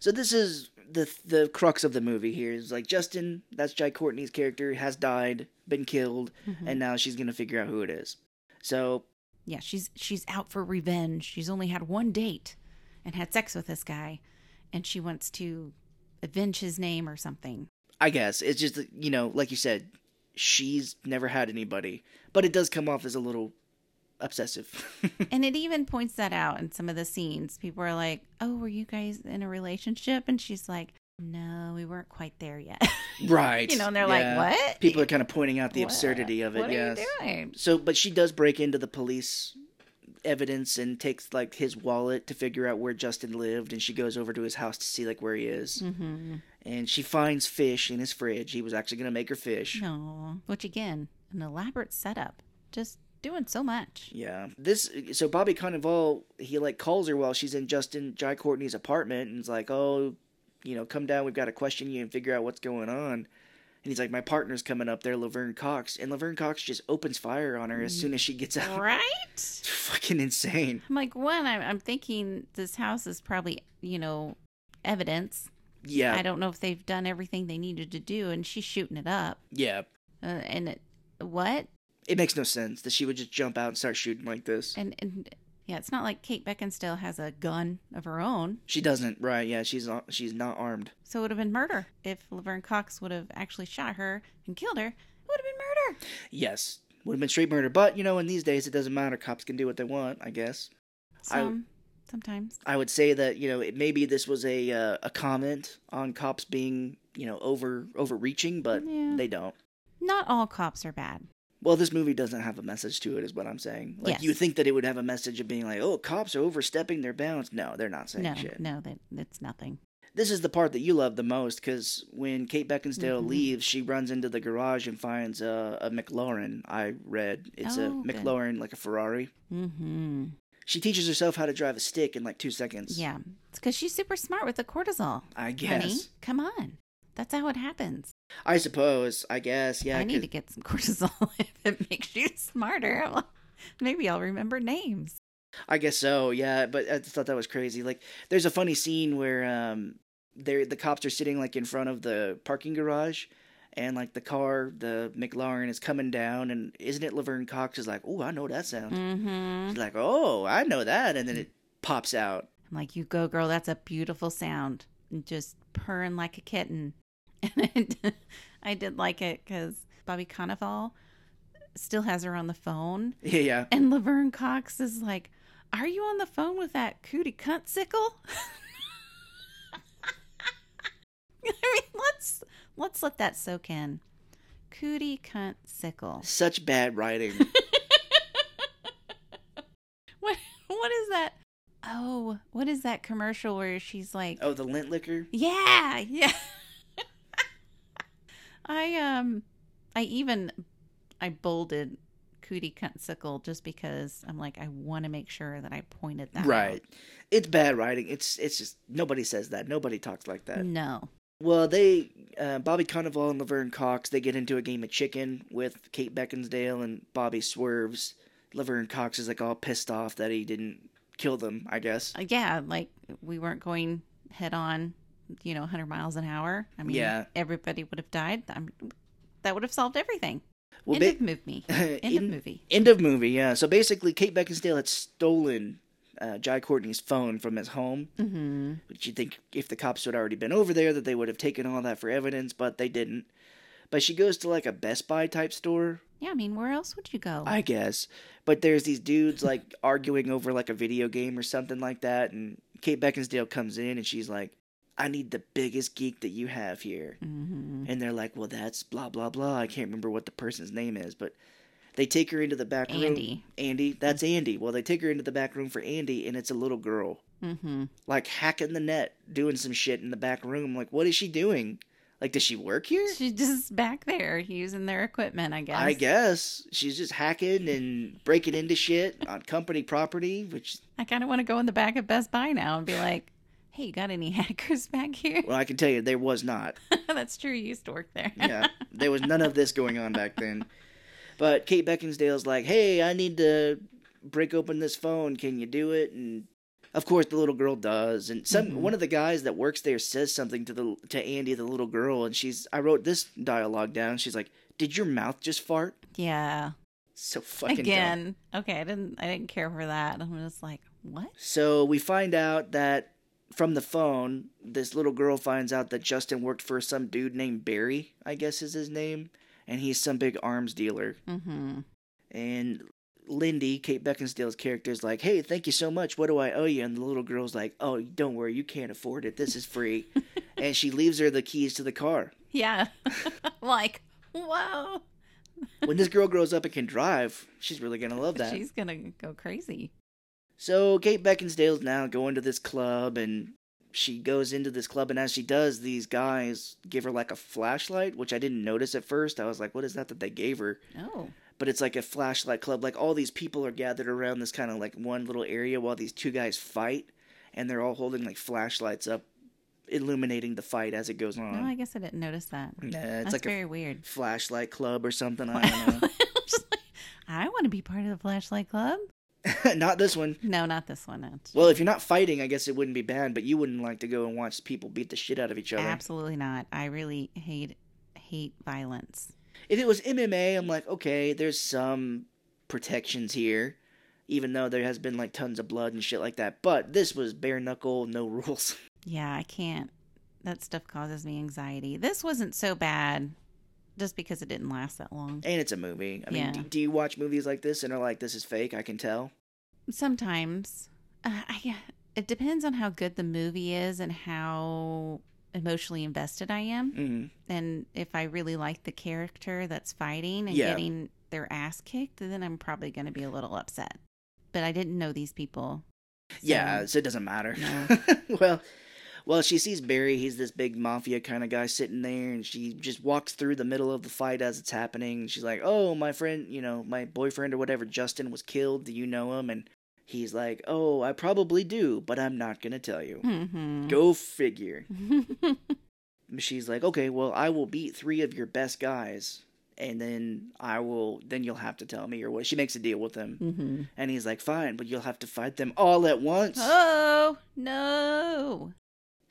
So this is the the crux of the movie here. It's like, Justin, that's Jai Courtney's character, has died, been killed, mm-hmm. and now she's going to figure out who it is. So... yeah, she's she's out for revenge. She's only had one date and had sex with this guy, and she wants to avenge his name or something. I guess. It's just, you know, like you said... she's never had anybody, but it does come off as a little obsessive. And it even points that out in some of the scenes. People are like, "Oh, were you guys in a relationship?" And she's like, "No, we weren't quite there yet." Right. You know, and they're yeah. like, "What?" People are kind of pointing out the what? absurdity of it. What are yes. you doing? So, but she does break into the police evidence and takes like his wallet to figure out where Justin lived, and she goes over to his house to see like where he is. Mm-hmm. And she finds fish in his fridge. He was actually going to make her fish. No, which again, an elaborate setup. Just doing so much. Yeah. This so Bobby Cannavale, he like calls her while she's in Justin Jai Courtney's apartment, and is like, "Oh, you know, come down. We've got to question you and figure out what's going on." And he's like, "My partner's coming up there, Laverne Cox." And Laverne Cox just opens fire on her as soon as she gets out. Right? It's fucking insane. I'm like, one, I'm, I'm thinking this house is probably, you know, evidence. Yeah. I don't know if they've done everything they needed to do, and she's shooting it up. Yeah. Uh, and it, what? It makes no sense that she would just jump out and start shooting like this. And, and yeah, it's not like Kate Beckinsale has a gun of her own. She doesn't, right? Yeah, she's not, she's not armed. So it would have been murder if Laverne Cox would have actually shot her and killed her. It would have been murder. Yes, would have been straight murder. But you know, in these days, it doesn't matter. Cops can do what they want, I guess. Some. I, Sometimes I would say that, you know, it, maybe this was a uh, a comment on cops being, you know, over overreaching, but yeah. they don't. Not all cops are bad. Well, this movie doesn't have a message to it, is what I'm saying. Like yes. you think that it would have a message of being like, "Oh, cops are overstepping their bounds." No, they're not saying no, shit. No, that it's nothing. This is the part that you love the most, because when Kate Beckinsale mm-hmm. leaves, she runs into the garage and finds a, a McLaren. I read it's oh, a McLaren, good. Like a Ferrari. Mm-hmm. She teaches herself how to drive a stick in like two seconds. Yeah. It's because she's super smart with the cortisol. I guess. Honey, come on. That's how it happens. I suppose. I guess. Yeah. I need to get some cortisol if it makes you smarter. Well, maybe I'll remember names. I guess so. Yeah. But I just thought that was crazy. Like, there's a funny scene where um, they're, the cops are sitting like in front of the parking garage. And, like, the car, the McLaren, is coming down, and isn't it Laverne Cox is like, "Oh, I know that sound." Mm-hmm. She's like, "Oh, I know that." And then it pops out. I'm like, "You go, girl. That's a beautiful sound." And just purring like a kitten. And I did like it because Bobby Cannavale still has her on the phone. Yeah, yeah. And Laverne Cox is like, "Are you on the phone with that cootie cunt sickle?" I mean, let's... Let's let that soak in. Cootie cunt sickle. Such bad writing. What? What is that? Oh, what is that commercial where she's like... Oh, the lint liquor? Yeah, yeah. I, um, I even, I bolded cootie cunt sickle just because I'm like, I want to make sure that I pointed that right. out. It's bad writing. It's, it's just, nobody says that. Nobody talks like that. No. Well, they, uh, Bobby Cannavale and Laverne Cox, they get into a game of chicken with Kate Beckinsale, and Bobby swerves. Laverne Cox is like all pissed off that he didn't kill them, I guess. Yeah, like we weren't going head on, you know, one hundred miles an hour. I mean, yeah. everybody would have died. I mean, that would have solved everything. Well, end ba- of movie. End in, of movie. End of movie, yeah. So basically, Kate Beckinsale had stolen uh, Jai Courtney's phone from his home. Mm-hmm. Which you'd think if the cops had already been over there that they would have taken all that for evidence, but they didn't. But she goes to like a Best Buy type store. Yeah, I mean, where else would you go? I guess. But there's these dudes like arguing over like a video game or something like that. And Kate Beckinsale comes in and she's like, I need the biggest geek that you have here. Mm-hmm. And they're like, well, that's blah, blah, blah. I can't remember what the person's name is, but they take her into the back room. Andy. Andy. That's mm-hmm. Andy. Well, they take her into the back room for Andy, and it's a little girl. Mm-hmm. Like hacking the net, doing some shit in the back room. Like, what is she doing? Like, does she work here? She's just back there using their equipment, I guess. I guess. She's just hacking and breaking into shit on company property, which... I kind of want to go in the back of Best Buy now and be like... Hey, you got any hackers back here? Well, I can tell you there was not. That's true. You used to work there. Yeah. There was none of this going on back then. But Kate Beckinsale's like, hey, I need to break open this phone. Can you do it? And, of course, the little girl does. And some mm-hmm. one of the guys that works there says something to the to Andy, the little girl. And she's, I wrote this dialogue down. She's like, did your mouth just fart? Yeah. So fucking Again. Dumb. Okay, I didn't, I didn't care for that. I'm just like, what? So we find out that from the phone, this little girl finds out that Justin worked for some dude named Barry, I guess is his name, and he's some big arms dealer. Mm-hmm. And Lindy, Kate Beckinsale's character, is like, hey, thank you so much. What do I owe you? And the little girl's like, oh, don't worry. You can't afford it. This is free. And she leaves her the keys to the car. Yeah. Like, whoa. When this girl grows up and can drive, she's really going to love that. She's going to go crazy. So Kate Beckinsale's now going to this club, and she goes into this club, and as she does, these guys give her like a flashlight, which I didn't notice at first. I was like, what is that that they gave her? Oh. But it's like a flashlight club. Like all these people are gathered around this kind of like one little area while these two guys fight, and they're all holding like flashlights up, illuminating the fight as it goes on. No, I guess I didn't notice that. Nah, it's That's like very a weird. Flashlight club or something. I don't know. Just like, I want to be part of the flashlight club. Not this one. No, not this one. No. Well, if you're not fighting, I guess it wouldn't be bad, but you wouldn't like to go and watch people beat the shit out of each other. Absolutely not. I really hate hate violence. If it was M M A, I'm like, okay, there's some protections here, even though there has been like tons of blood and shit like that. But this was bare knuckle, no rules. Yeah, I can't. That stuff causes me anxiety. This wasn't so bad. Just because it didn't last that long. And it's a movie. I mean, yeah. do, do you watch movies like this and are like, this is fake? I can tell. Sometimes. Uh, I, it depends on how good the movie is and how emotionally invested I am. Mm-hmm. And if I really like the character that's fighting and yeah. getting their ass kicked, then I'm probably going to be a little upset. But I didn't know these people. So yeah, so it doesn't matter. No. well... Well, she sees Barry, he's this big mafia kind of guy sitting there, and she just walks through the middle of the fight as it's happening. She's like, oh, my friend, you know, my boyfriend or whatever, Justin, was killed. Do you know him? And he's like, oh, I probably do, but I'm not going to tell you. Mm-hmm. Go figure. She's like, okay, well, I will beat three of your best guys, and then I will, then you'll have to tell me or what. She makes a deal with him. Mm-hmm. And he's like, fine, but you'll have to fight them all at once. Oh, no.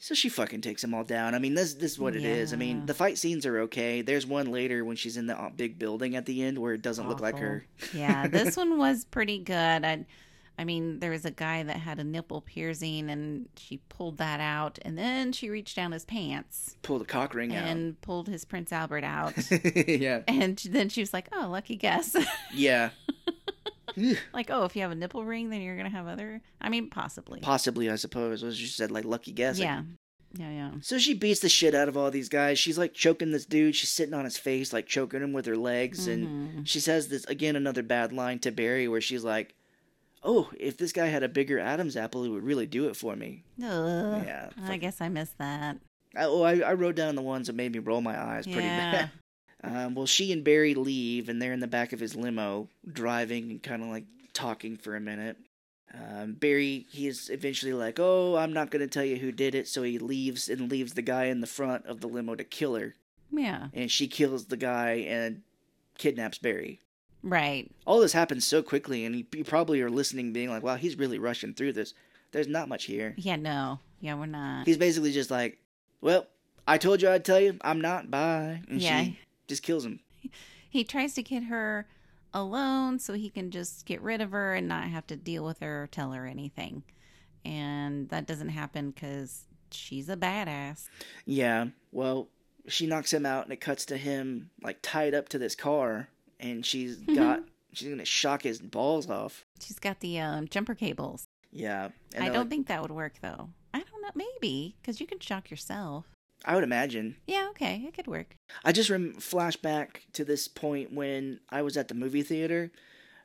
So she fucking takes them all down. I mean, this this is what it yeah. is. I mean, the fight scenes are okay. There's one later when she's in the big building at the end where it doesn't Awful. Look like her. Yeah, this one was pretty good. I, I mean, there was a guy that had a nipple piercing, and she pulled that out. And then she reached down his pants. Pulled a cock ring and out. And pulled his Prince Albert out. Yeah. And then she was like, oh, lucky guess. Yeah. Like, oh, if you have a nipple ring, then you're going to have other... I mean, possibly. Possibly, I suppose. She said, like, lucky guess. Yeah. Yeah, yeah. So she beats the shit out of all these guys. She's, like, choking this dude. She's sitting on his face, like, choking him with her legs. Mm-hmm. And she says this, again, another bad line to Barry where she's like, oh, if this guy had a bigger Adam's apple, it would really do it for me. Ugh. Yeah. Fuck. I guess I missed that. I, oh, I, I wrote down the ones that made me roll my eyes yeah. pretty bad. Um, well, she and Barry leave, and they're in the back of his limo, driving and kind of, like, talking for a minute. Um, Barry, he is eventually like, oh, I'm not going to tell you who did it, so he leaves and leaves the guy in the front of the limo to kill her. Yeah. And she kills the guy and kidnaps Barry. Right. All this happens so quickly, and you probably are listening being like, wow, he's really rushing through this. There's not much here. Yeah, no. Yeah, we're not. He's basically just like, well, I told you I'd tell you. I'm not. Bye. And yeah. She just kills him. He tries to get her alone so he can just get rid of her and not have to deal with her or tell her anything. And that doesn't happen because she's a badass. Yeah, well, she knocks him out and it cuts to him like tied up to this car, and she's got she's gonna shock his balls off. She's got the um, jumper cables. Yeah, and I don't like, think that would work though. I don't know, maybe because you can shock yourself. I would imagine. Yeah, okay, it could work. I just rem- flashback to this point when I was at the movie theater.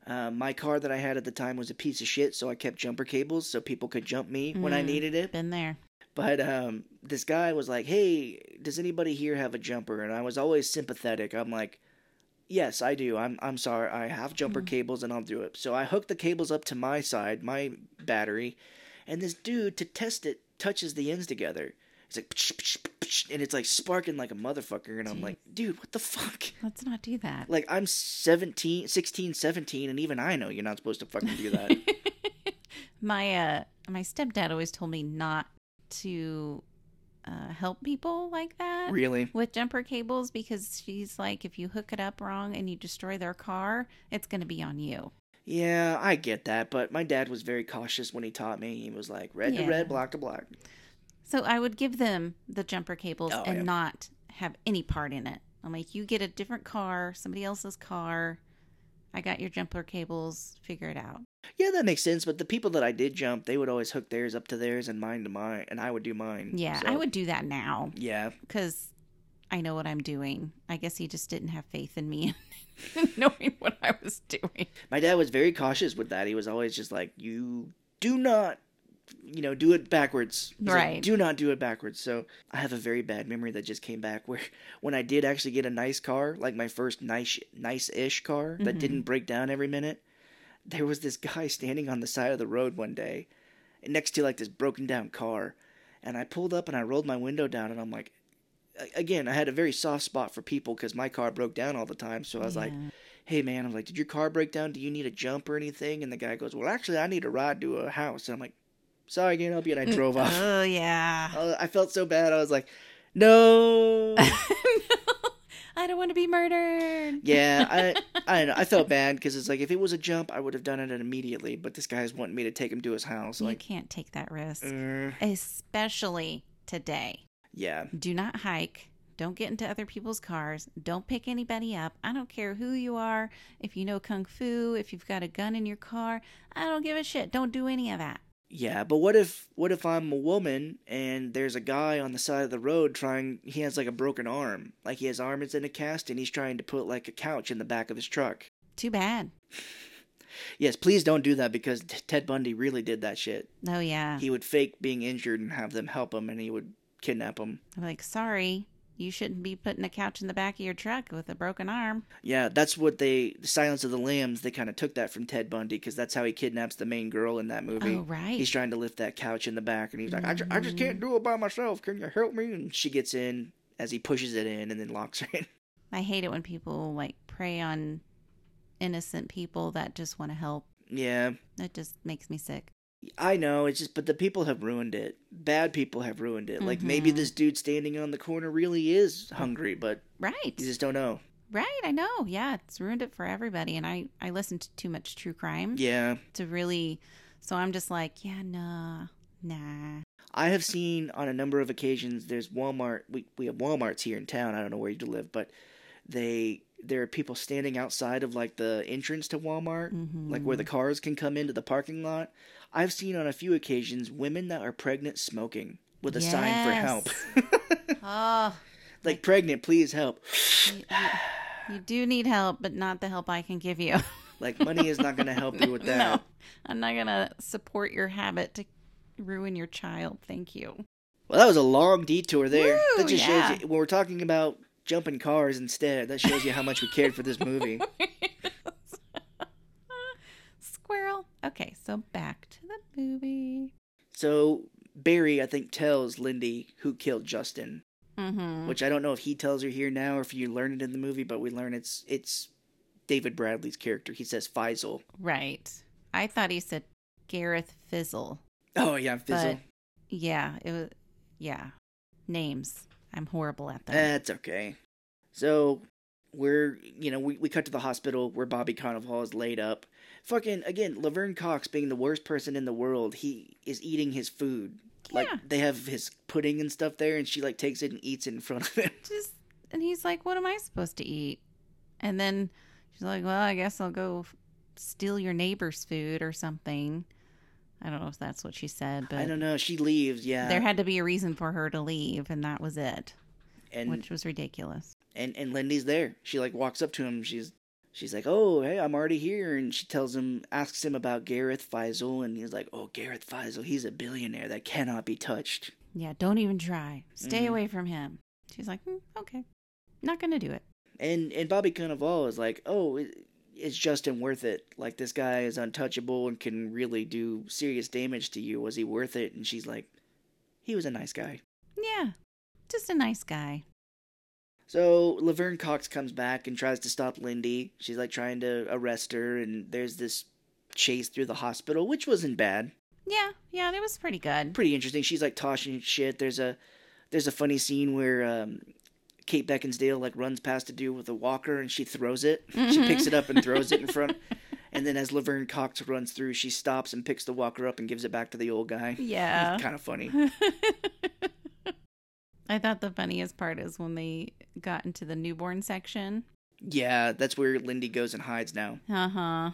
Uh, my car that I had at the time was a piece of shit, so I kept jumper cables so people could jump me mm, when I needed it. Been there. But um, this guy was like, hey, does anybody here have a jumper? And I was always sympathetic. I'm like, yes, I do. I'm I'm sorry. I have jumper mm. cables and I'll do it. So I hooked the cables up to my side, my battery, and this dude, to test it, touches the ends together. It's like, psh, psh, psh, and it's like sparking like a motherfucker. And I'm Jeez. like, dude, what the fuck? Let's not do that. Like, I'm seventeen, sixteen, seventeen, and even I know you're not supposed to fucking do that. my uh, my stepdad always told me not to uh, help people like that. Really? With jumper cables, because she's like, if you hook it up wrong and you destroy their car, it's going to be on you. Yeah, I get that. But my dad was very cautious when he taught me. He was like, red yeah. to red, black to black. So I would give them the jumper cables oh, and yeah. not have any part in it. I'm like, you get a different car, somebody else's car. I got your jumper cables. Figure it out. Yeah, that makes sense. But the people that I did jump, they would always hook theirs up to theirs and mine to mine. And I would do mine. Yeah, so. I would do that now. Yeah. Because I know what I'm doing. I guess he just didn't have faith in me knowing what I was doing. My dad was very cautious with that. He was always just like, you do not. You know, do it backwards. He's right. Like, do not do it backwards. So I have a very bad memory that just came back where when I did actually get a nice car, like my first nice, nice-ish car mm-hmm. that didn't break down every minute, there was this guy standing on the side of the road one day next to like this broken down car. And I pulled up and I rolled my window down and I'm like, again, I had a very soft spot for people because my car broke down all the time. So I was yeah. like, hey, man, I'm like, did your car break down? Do you need a jump or anything? And the guy goes, well, actually, I need a ride to a house. And I'm like, sorry, I can't help you. And I drove off. Oh, yeah. I felt so bad. I was like, no. no I don't want to be murdered. Yeah, I I, don't know. I felt bad because it's like, if it was a jump, I would have done it immediately. But this guy's wanting me to take him to his house. You like, can't take that risk, uh, especially today. Yeah. Do not hike. Don't get into other people's cars. Don't pick anybody up. I don't care who you are. If you know Kung Fu, if you've got a gun in your car, I don't give a shit. Don't do any of that. Yeah, but what if what if I'm a woman and there's a guy on the side of the road trying, he has like a broken arm. Like his arm is in a cast and he's trying to put like a couch in the back of his truck. Too bad. Yes, please don't do that because Ted Bundy really did that shit. Oh, yeah. He would fake being injured and have them help him and he would kidnap them. I'm like, sorry, you shouldn't be putting a couch in the back of your truck with a broken arm. Yeah, that's what they, the Silence of the Lambs, they kind of took that from Ted Bundy because that's how he kidnaps the main girl in that movie. Oh, right. He's trying to lift that couch in the back and he's like, mm. I, ju- I just can't do it by myself. Can you help me? And she gets in as he pushes it in and then locks her in. I hate it when people like prey on innocent people that just want to help. Yeah. That just makes me sick. I know, it's just, but the people have ruined it. Bad people have ruined it. Mm-hmm. Like, maybe this dude standing on the corner really is hungry, but right. you just don't know. Right, I know. Yeah, it's ruined it for everybody. And I, I listen to too much true crime. Yeah. To really, so I'm just like, yeah, nah, nah. I have seen on a number of occasions, there's Walmart, we, we have Walmarts here in town, I don't know where you live, but they... there are people standing outside of, like, the entrance to Walmart, mm-hmm. like where the cars can come into the parking lot. I've seen on a few occasions women that are pregnant smoking with a yes. sign for help. oh, like, I... pregnant, please help. You, you, you do need help, but not the help I can give you. Like, money is not going to help you with that. No, I'm not going to support your habit to ruin your child. Thank you. Well, that was a long detour there. Woo, that just yeah. shows you, when we're talking about jumping cars instead. That shows you how much we cared for this movie. Squirrel. Okay, so back to the movie. So Barry, I think, tells Lindy who killed Justin. Mm-hmm. Which I don't know if he tells her here now or if you learn it in the movie, but we learn it's it's David Bradley's character. He says Faisal. Right. I thought he said Gareth Faisal. Oh, yeah, Fizzle. Yeah, it was, yeah. Names. I'm horrible at that. That's okay. So We're, you know, we, we cut to the hospital where Bobby Cannavale is laid up. Fucking, again, Laverne Cox being the worst person in the world, he is eating his food. Yeah. Like, they have his pudding and stuff there, and she, like, takes it and eats it in front of him. Just, and he's like, what am I supposed to eat? And then she's like, well, I guess I'll go steal your neighbor's food or something. I don't know if that's what she said, but I don't know. She leaves, yeah. There had to be a reason for her to leave, and that was it. And, which was ridiculous. And and Lindy's there. She, like, walks up to him. She's she's like, oh, hey, I'm already here. And she tells him, asks him about Gareth Faisal. And he's like, oh, Gareth Faisal, he's a billionaire that cannot be touched. Yeah, don't even try. Stay mm. away from him. She's like, mm, okay, not going to do it. And and Bobby Cannavale is like, oh, it's Justin worth it? Like, this guy is untouchable and can really do serious damage to you. Was he worth it? And she's like, he was a nice guy. Yeah. Just a nice guy. So Laverne Cox comes back and tries to stop Lindy. She's like trying to arrest her, and there's this chase through the hospital, which wasn't bad. Yeah, yeah, that was pretty good. Pretty interesting. She's like tossing shit. There's a there's a funny scene where um, Kate Beckinsale like runs past a dude with a walker, and she throws it. Mm-hmm. She picks it up and throws it in front. And then as Laverne Cox runs through, she stops and picks the walker up and gives it back to the old guy. Yeah, it's kind of funny. I thought the funniest part is when they got into the newborn section. Yeah, that's where Lindy goes and hides now. Uh-huh.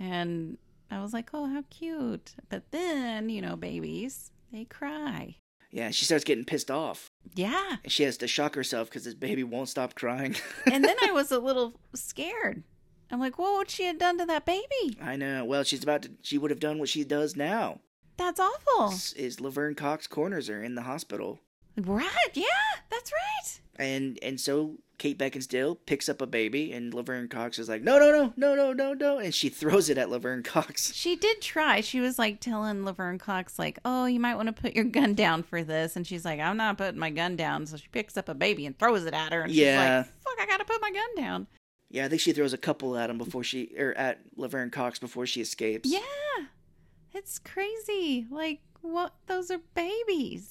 And I was like, oh, how cute. But then, you know, babies, they cry. Yeah, she starts getting pissed off. Yeah. And she has to shock herself because this baby won't stop crying. And then I was a little scared. I'm like, what would she have done to that baby? I know. Well, she's about to, she would have done what she does now. That's awful. Is, is Laverne Cox corners her in the hospital. Right, yeah, that's right. And and so Kate Beckinsale picks up a baby, and Laverne Cox is like, no, no, no, no, no, no, no, and she throws it at Laverne Cox. She did try. She was like telling Laverne Cox, like, oh, you might want to put your gun down for this, and she's like, I'm not putting my gun down. So she picks up a baby and throws it at her, and yeah. She's like, fuck, I gotta put my gun down. Yeah, I think she throws a couple at him before she, or at Laverne Cox before she escapes. Yeah, it's crazy. Like, what? Those are babies.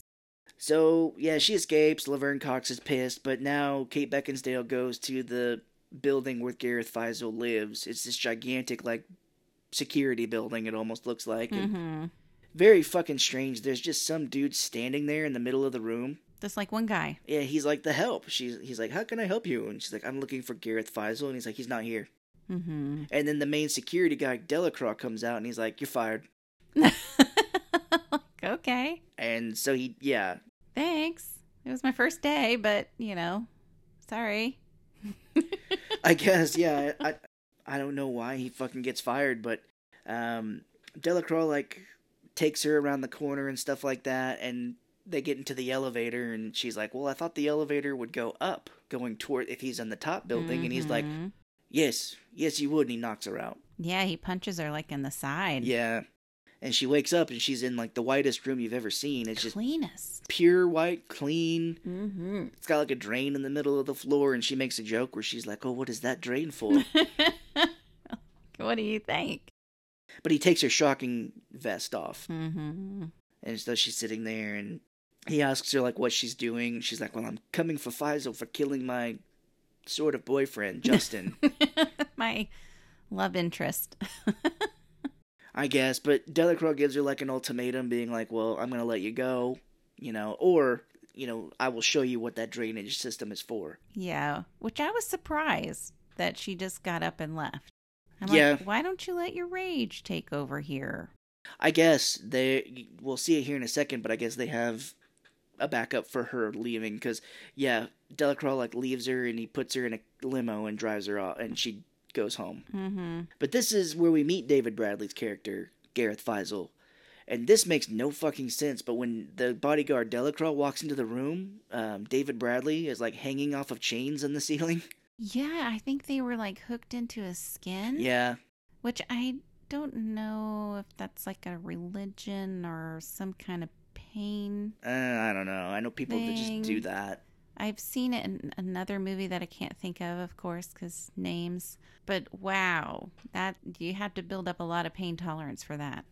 So, yeah, she escapes. Laverne Cox is pissed, but now Kate Beckinsale goes to the building where Gareth Faisal lives. It's this gigantic, like, security building, it almost looks like. Mm-hmm. And very fucking strange. There's just some dude standing there in the middle of the room. That's like one guy. Yeah, he's like, the help. She's, he's like, how can I help you? And she's like, I'm looking for Gareth Faisal. And he's like, he's not here. Mm-hmm. And then the main security guy, Delacroix, comes out, and he's like, you're fired. Okay. And so he, yeah. Thanks. It was my first day, but, you know, sorry. I guess, yeah. I, I don't know why he fucking gets fired, but um, Delacroix, like, takes her around the corner and stuff like that, and they get into the elevator, and she's like, well, I thought the elevator would go up, going toward, if he's on the top building, mm-hmm. And he's like, yes, yes, you would, and he knocks her out. Yeah, he punches her, like, in the side. Yeah. And she wakes up, and she's in, like, the whitest room you've ever seen. It's just cleanest. Pure white, clean. Mm-hmm. It's got, like, a drain in the middle of the floor, and she makes a joke where she's like, oh, what is that drain for? What do you think? But he takes her shocking vest off. Mm-hmm. And so she's sitting there, and he asks her, like, what she's doing. She's like, well, I'm coming for Faisal for killing my sort of boyfriend, Justin. My love interest. I guess, but Delacroix gives her, like, an ultimatum, being like, well, I'm going to let you go, you know, or, you know, I will show you what that drainage system is for. Yeah, which I was surprised that she just got up and left. I'm yeah. like, why don't you let your rage take over here? I guess they, we'll see it here in a second, but I guess they have a backup for her leaving, because, yeah, Delacroix, like, leaves her, and he puts her in a limo and drives her off, and she goes home. Mm-hmm. But this is where we meet David Bradley's character, Gareth Faisal. And this makes no fucking sense, but when the bodyguard Delacroix walks into the room, um, David Bradley is, like, hanging off of chains on the ceiling. Yeah, I think they were, like, hooked into his skin. Yeah. Which I don't know if that's, like, a religion or some kind of pain. Uh, I don't know. I know people thing. that just do that. I've seen it in another movie that I can't think of, of course, because names. But wow, that you have to build up a lot of pain tolerance for that.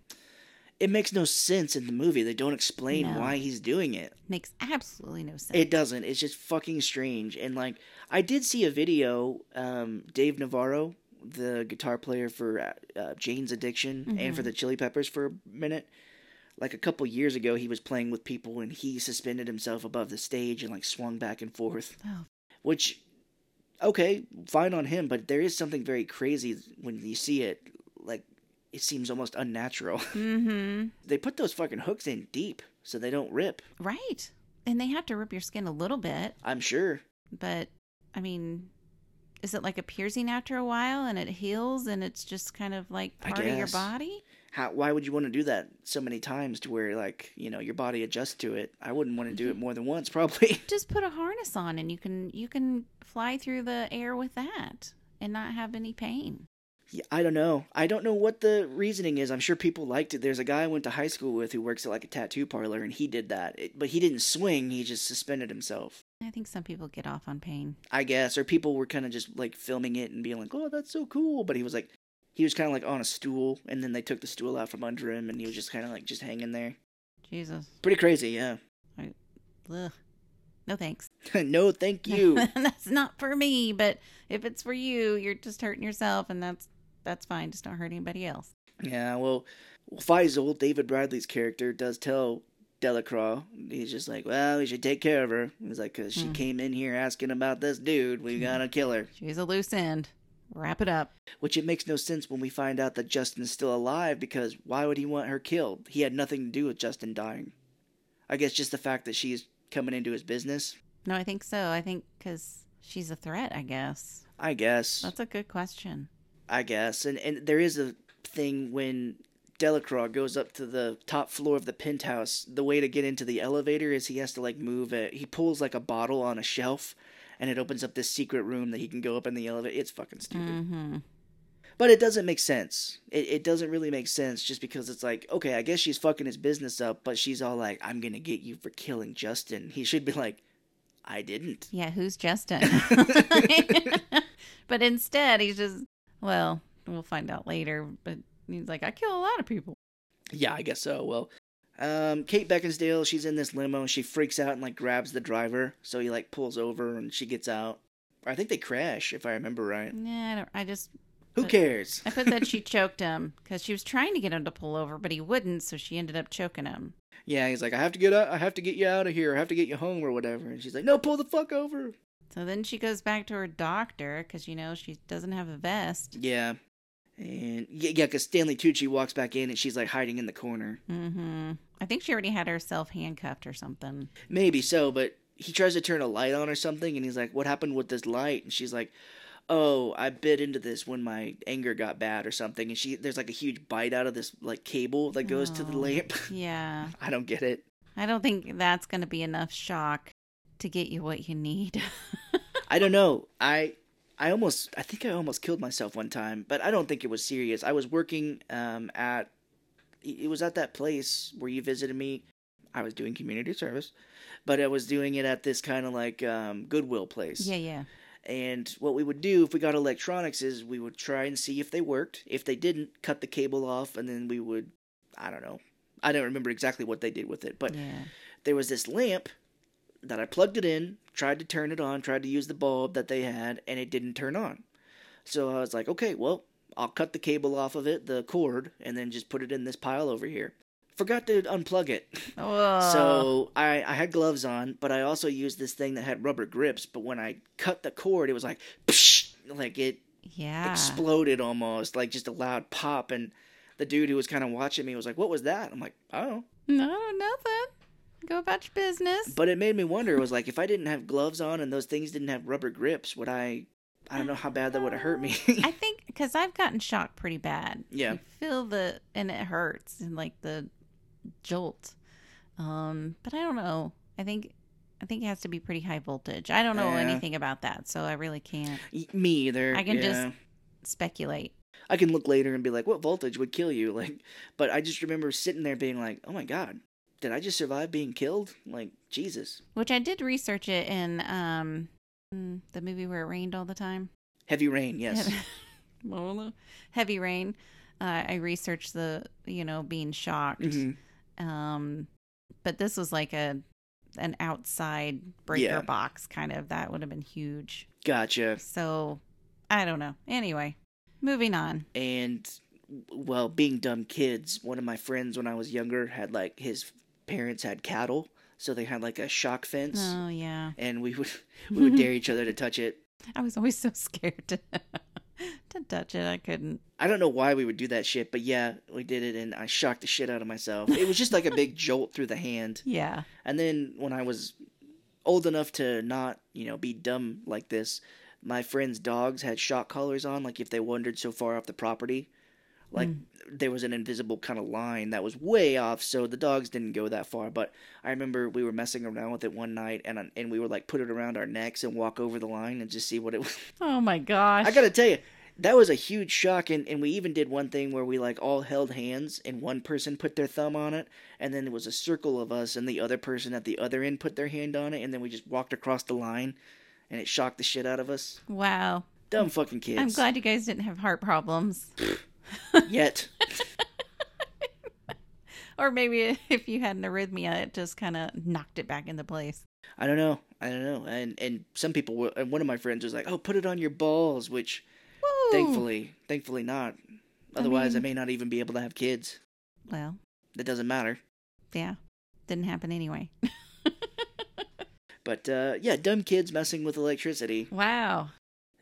it makes no sense in the movie. They don't explain no. why he's doing it. Makes absolutely no sense. It doesn't. It's just fucking strange. And, like, I did see a video, um, Dave Navarro, the guitar player for uh, Jane's Addiction mm-hmm. and for the Chili Peppers for a minute. Like, a couple years ago, he was playing with people, and he suspended himself above the stage and, like, swung back and forth. Oh. Which, okay, fine on him, but there is something very crazy when you see it. Like, it seems almost unnatural. Mm-hmm. They put those fucking hooks in deep so they don't rip. Right. And they have to rip your skin a little bit. I'm sure. But, I mean, is it like a piercing after a while, and it heals, and it's just kind of, like, part of your body? How, why would you want to do that so many times to where, like, you know, your body adjusts to it? I wouldn't want to do it more than once, probably. Just put a harness on, and you can you can fly through the air with that and not have any pain. Yeah, I don't know. I don't know what the reasoning is. I'm sure people liked it. There's a guy I went to high school with who works at, like, a tattoo parlor, and he did that. It, but he didn't swing. He just suspended himself. I think some people get off on pain. I guess. Or people were kind of just, like, filming it and being like, oh, that's so cool. But he was, like... He was kind of like on a stool, and then they took the stool out from under him, and he was just kind of like just hanging there. Jesus. Pretty crazy, yeah. I, ugh. No thanks. No, thank you. That's not for me, but if it's for you, you're just hurting yourself, and that's that's fine. Just don't hurt anybody else. Yeah, well, Faisal, David Bradley's character, does tell Delacroix, he's just like, well, we should take care of her. He's like, because she mm. came in here asking about this dude. We got to kill her. She's a loose end. Wrap it up. Which it makes no sense when we find out that Justin's still alive, because why would he want her killed? He had nothing to do with Justin dying. I guess just the fact that she's coming into his business. No, I think so. I think because she's a threat, I guess. I guess. That's a good question. I guess. And, and there is a thing when Delacroix goes up to the top floor of the penthouse, the way to get into the elevator is he has to, like, move it. He pulls, like, a bottle on a shelf. And it opens up this secret room that he can go up in the elevator. It's fucking stupid. Mm-hmm. But it doesn't make sense. It, it doesn't really make sense just because it's like, okay, I guess she's fucking his business up, but she's all like, I'm going to get you for killing Justin. He should be like, I didn't. Yeah, who's Justin? But instead, he's just, well, we'll find out later. But he's like, I kill a lot of people. Yeah, I guess so. Well. Um, Kate Beckinsale, she's in this limo, she freaks out and, like, grabs the driver, so he, like, pulls over and she gets out. I think they crash, if I remember right. Nah, I, don't, I just... Who put, cares? I put that she choked him, because she was trying to get him to pull over, but he wouldn't, so she ended up choking him. Yeah, he's like, I have to get out, I have to get you out of here, I have to get you home or whatever, and she's like, no, pull the fuck over! So then she goes back to her doctor, because, you know, she doesn't have a vest. Yeah. And yeah, because Stanley Tucci walks back in and she's like hiding in the corner. Mm-hmm. I think she already had herself handcuffed or something. Maybe so, but he tries to turn a light on or something and he's like, what happened with this light? And she's like, oh, I bit into this when my anger got bad or something. And she there's like a huge bite out of this like cable that goes oh, to the lamp. Yeah. I don't get it. I don't think that's going to be enough shock to get you what you need. I don't know. I... I almost, I think I almost killed myself one time, but I don't think it was serious. I was working um, at, it was at that place where you visited me. I was doing community service, but I was doing it at this kind of like um, Goodwill place. Yeah, yeah. And what we would do if we got electronics is we would try and see if they worked. If they didn't, cut the cable off, and then we would, I don't know. I don't remember exactly what they did with it, but yeah. There was this lamp that I plugged it in, tried to turn it on, tried to use the bulb that they had, and it didn't turn on. So I was like, okay, well, I'll cut the cable off of it, the cord, and then just put it in this pile over here. Forgot to unplug it. Whoa. So I, I had gloves on, but I also used this thing that had rubber grips, but when I cut the cord, it was like, psh, like it yeah. exploded almost, like just a loud pop, and the dude who was kind of watching me was like, what was that? I'm like, oh. No, nothing. Go about your business. But it made me wonder, it was like, if I didn't have gloves on and those things didn't have rubber grips, would I, I don't know how bad that would have hurt me. I think, because I've gotten shocked pretty bad. Yeah. You feel the, and it hurts, and like the jolt. Um, but I don't know. I think, I think it has to be pretty high voltage. I don't know yeah. anything about that, so I really can't. Me either. I can yeah. just speculate. I can look later and be like, what voltage would kill you? Like, but I just remember sitting there being like, oh my God. Did I just survive being killed? Like, Jesus. Which I did research it in um, the movie where it rained all the time. Heavy Rain, yes. Heavy Rain. Uh, I researched the, you know, being shocked. Mm-hmm. Um, but this was like a an outside breaker yeah. box kind of. That would have been huge. Gotcha. So, I don't know. Anyway, moving on. And, well, being dumb kids, one of my friends when I was younger had, like, his parents had cattle. So they had, like, a shock fence. Oh, yeah. And we would, we would dare each other to touch it. I was always so scared to... to touch it. I couldn't. I don't know why we would do that shit, but yeah, we did it, and I shocked the shit out of myself. It was just like a big jolt through the hand. Yeah. And then when I was old enough to not, you know, be dumb like this, my friends' dogs had shock collars on, like if they wandered so far off the property. Like, mm. there was an invisible kind of line that was way off, so the dogs didn't go that far. But I remember we were messing around with it one night, and and we were like, put it around our necks and walk over the line and just see what it was. Oh, my gosh. I gotta tell you, that was a huge shock, and, and we even did one thing where we, like, all held hands, and one person put their thumb on it, and then there was a circle of us, and the other person at the other end put their hand on it, and then we just walked across the line, and it shocked the shit out of us. Wow. Dumb fucking kids. I'm glad you guys didn't have heart problems. Yet. Or maybe if you had an arrhythmia, it just kind of knocked it back into place. I don't know. I don't know. And, and some people were, and one of my friends was like, oh, put it on your balls, which... Thankfully, thankfully not. Otherwise, I, mean, I may not even be able to have kids. Well. That doesn't matter. Yeah. Didn't happen anyway. But, uh, yeah, dumb kids messing with electricity. Wow.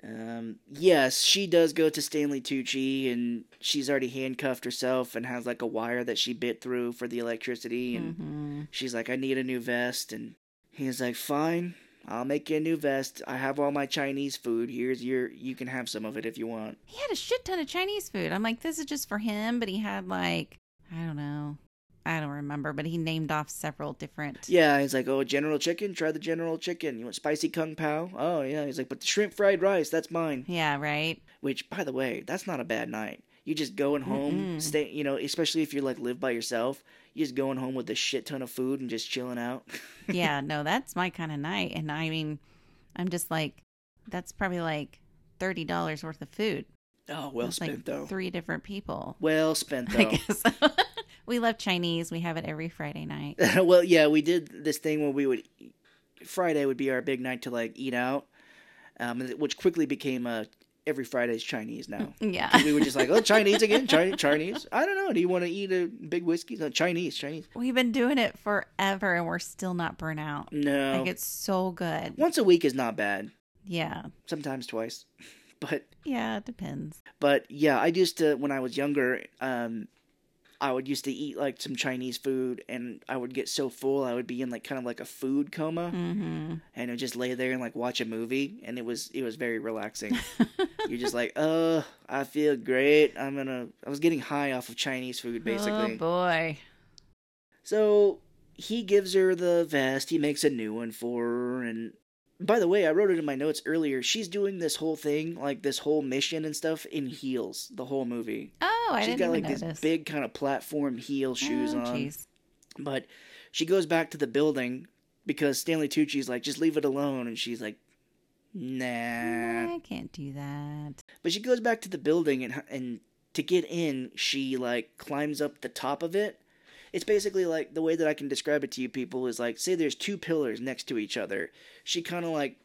Um, yes, she does go to Stanley Tucci, and she's already handcuffed herself and has, like, a wire that she bit through for the electricity. And mm-hmm. she's like, I need a new vest. And he's like, fine. I'll make you a new vest. I have all my Chinese food. Here's your... You can have some of it if you want. He had a shit ton of Chinese food. I'm like, this is just for him, but he had like... I don't know. I don't remember, but he named off several different... Yeah, he's like, oh, General Chicken? Try the General Chicken. You want spicy Kung Pao? Oh, yeah. He's like, but the shrimp fried rice, that's mine. Yeah, right? Which, by the way, that's not a bad night. You just going home, stay, you know, especially if you're like live by yourself... You're just going home with a shit ton of food and just chilling out. Yeah, no, that's my kind of night. And I mean, I'm just like, that's probably like thirty dollars worth of food. Oh, well that's spent like though. Three different people. Well spent though. I guess. We love Chinese. We have it every Friday night. Well, yeah, we did this thing where we would, Friday would be our big night to like eat out, um, which quickly became a, every Friday's Chinese now. Yeah. We were just like, oh, Chinese again? Chi- Chinese? I don't know. Do you want to eat a big whiskey? No, Chinese, Chinese. We've been doing it forever and we're still not burnt out. No. Like, it's so good. Once a week is not bad. Yeah. Sometimes twice. But. Yeah, it depends. But yeah, I used to, when I was younger, um, I would used to eat like some Chinese food and I would get so full. I would be in like kind of like a food coma mm-hmm. and I would just lay there and like watch a movie. And it was, it was very relaxing. You're just like, oh, I feel great. I'm gonna. I was getting high off of Chinese food, basically. Oh boy! So he gives her the vest. He makes a new one for her. And by the way, I wrote it in my notes earlier. She's doing this whole thing, like this whole mission and stuff, in heels the whole movie. Oh, I didn't even notice. She's got like these big kind of platform heel shoes on. Oh, jeez. But she goes back to the building because Stanley Tucci's like, just leave it alone, and she's like. Nah. nah. I can't do that. But she goes back to the building, and and to get in, she, like, climbs up the top of it. It's basically, like, the way that I can describe it to you people is, like, say there's two pillars next to each other. She kind of, like,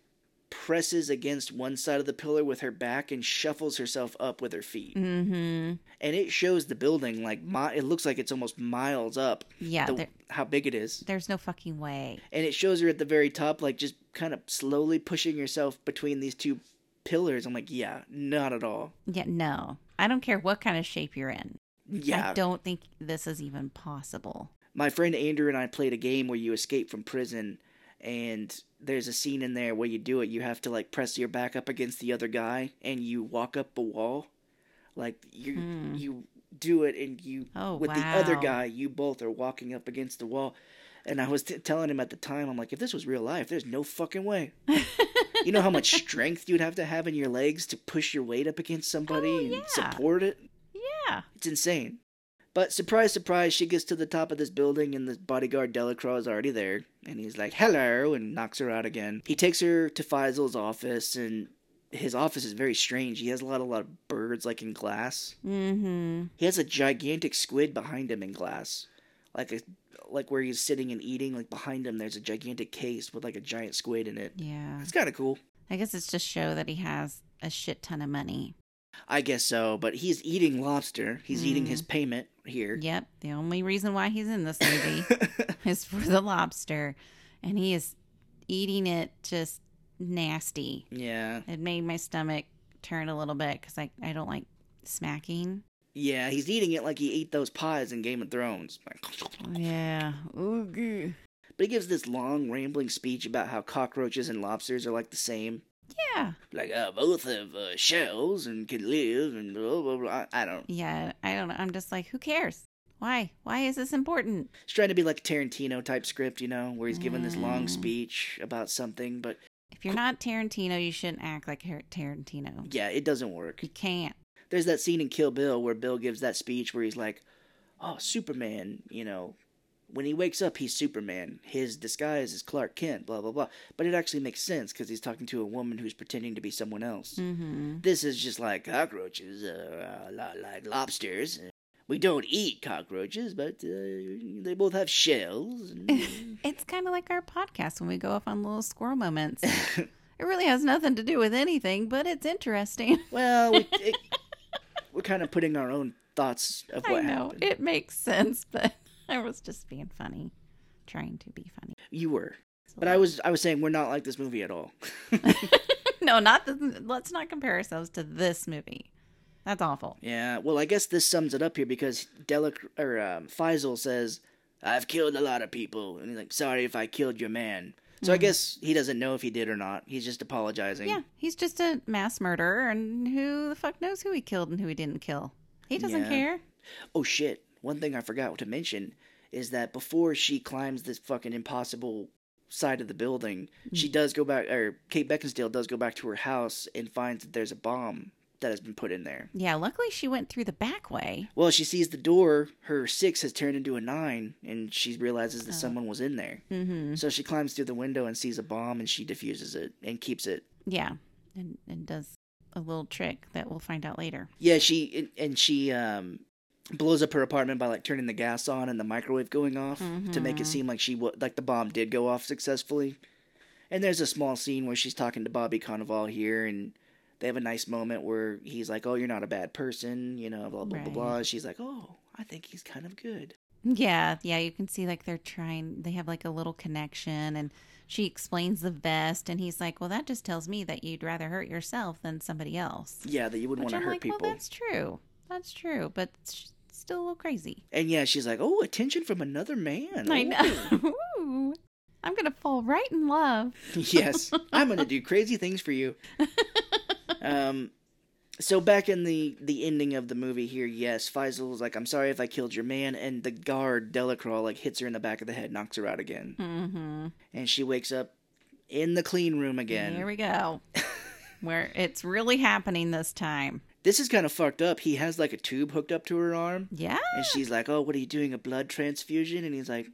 presses against one side of the pillar with her back and shuffles herself up with her feet. Mm-hmm. And it shows the building, like, mi- it looks like it's almost miles up. Yeah. The, how big it is. There's no fucking way. And it shows her at the very top, like, just kind of slowly pushing herself between these two pillars. I'm like, yeah, not at all. Yeah, no. I don't care what kind of shape you're in. Yeah. I don't think this is even possible. My friend Andrew and I played a game where you escape from prison and... There's a scene in there where you do it. You have to, like, press your back up against the other guy, and you walk up a wall. Like, you mm. you do it, and you, oh, with wow. the other guy, you both are walking up against the wall. And I was t- telling him at the time, I'm like, if this was real life, there's no fucking way. You know how much strength you'd have to have in your legs to push your weight up against somebody oh, yeah. and support it? Yeah. It's insane. But surprise, surprise, she gets to the top of this building and the bodyguard Delacroix is already there. And he's like, hello, and knocks her out again. He takes her to Faisal's office and his office is very strange. He has a lot, a lot of birds, like in Glass. Mm-hmm. He has a gigantic squid behind him in Glass, like a, like where he's sitting and eating. Like behind him, there's a gigantic case with like a giant squid in it. Yeah, it's kind of cool. I guess it's just show that he has a shit ton of money. I guess so, but he's eating lobster. He's mm. eating his payment here. Yep, the only reason why he's in this movie is for the lobster, and he is eating it just. Nasty. Yeah. It made my stomach turn a little bit because I, I don't like smacking. Yeah, he's eating it like he ate those pies in Game of Thrones. Yeah. Ooh. But he gives this long, rambling speech about how cockroaches and lobsters are like the same. Yeah. Like, uh, both have uh, shells and can live and blah, blah, blah. I don't. Yeah, I don't know. I'm just like, who cares? Why? Why is this important? He's trying to be like a Tarantino type script, you know, where he's giving mm. this long speech about something, but... If you're not Tarantino, you shouldn't act like Tarantino. Yeah, it doesn't work. You can't. There's that scene in Kill Bill where Bill gives that speech where he's like, oh, Superman, you know, when he wakes up, he's Superman. His disguise is Clark Kent, blah, blah, blah. But it actually makes sense because he's talking to a woman who's pretending to be someone else. Mm-hmm. This is just like cockroaches, uh, uh, like lobsters. We don't eat cockroaches, but uh, they both have shells. It's kind of like our podcast when we go off on little squirrel moments. It really has nothing to do with anything, but it's interesting. Well, we, it, we're kind of putting our own thoughts of what I know, happened. It makes sense, but I was just being funny, trying to be funny. You were. So but I was I was saying we're not like this movie at all. No, not. The, let's not compare ourselves to this movie. That's awful. Yeah, well, I guess this sums it up here because Delac- or, um, Faisal says, I've killed a lot of people. And he's like, sorry if I killed your man. So mm-hmm. I guess he doesn't know if he did or not. He's just apologizing. Yeah, he's just a mass murderer, and who the fuck knows who he killed and who he didn't kill? He doesn't yeah. care. Oh, shit. One thing I forgot to mention is that before she climbs this fucking impossible side of the building, mm-hmm. she does go back, or Kate Beckinsale does go back to her house and finds that there's a bomb that has been put in there. Yeah, luckily she went through the back way. Well, she sees the door, her six has turned into a nine, and she realizes that oh. someone was in there. Mm-hmm. So she climbs through the window and sees a bomb, and she defuses it and keeps it. Yeah, and, and does a little trick that we'll find out later. Yeah, she and she um, blows up her apartment by like turning the gas on and the microwave going off mm-hmm. to make it seem like she like the bomb did go off successfully. And there's a small scene where she's talking to Bobby Cannavale here, and they have a nice moment where he's like, oh, you're not a bad person, you know, blah, blah, right. blah, blah. She's like, oh, I think he's kind of good. Yeah, yeah, you can see like they're trying, they have like a little connection, and she explains the vest, and he's like, well, that just tells me that you'd rather hurt yourself than somebody else. Yeah, that you wouldn't want to hurt like, people. Well, that's true. That's true, but it's still a little crazy. And yeah, she's like, oh, attention from another man. I know. Ooh. I'm going to fall right in love. Yes, I'm going to do crazy things for you. Um, so back in the, the ending of the movie here, yes, Faisal's like, I'm sorry if I killed your man, and the guard, Delacroix, like, hits her in the back of the head, knocks her out again. Mm-hmm. And she wakes up in the clean room again. Here we go. Where it's really happening this time. This is kind of fucked up. He has, like, a tube hooked up to her arm. Yeah. And she's like, oh, what are you doing, a blood transfusion? And he's like...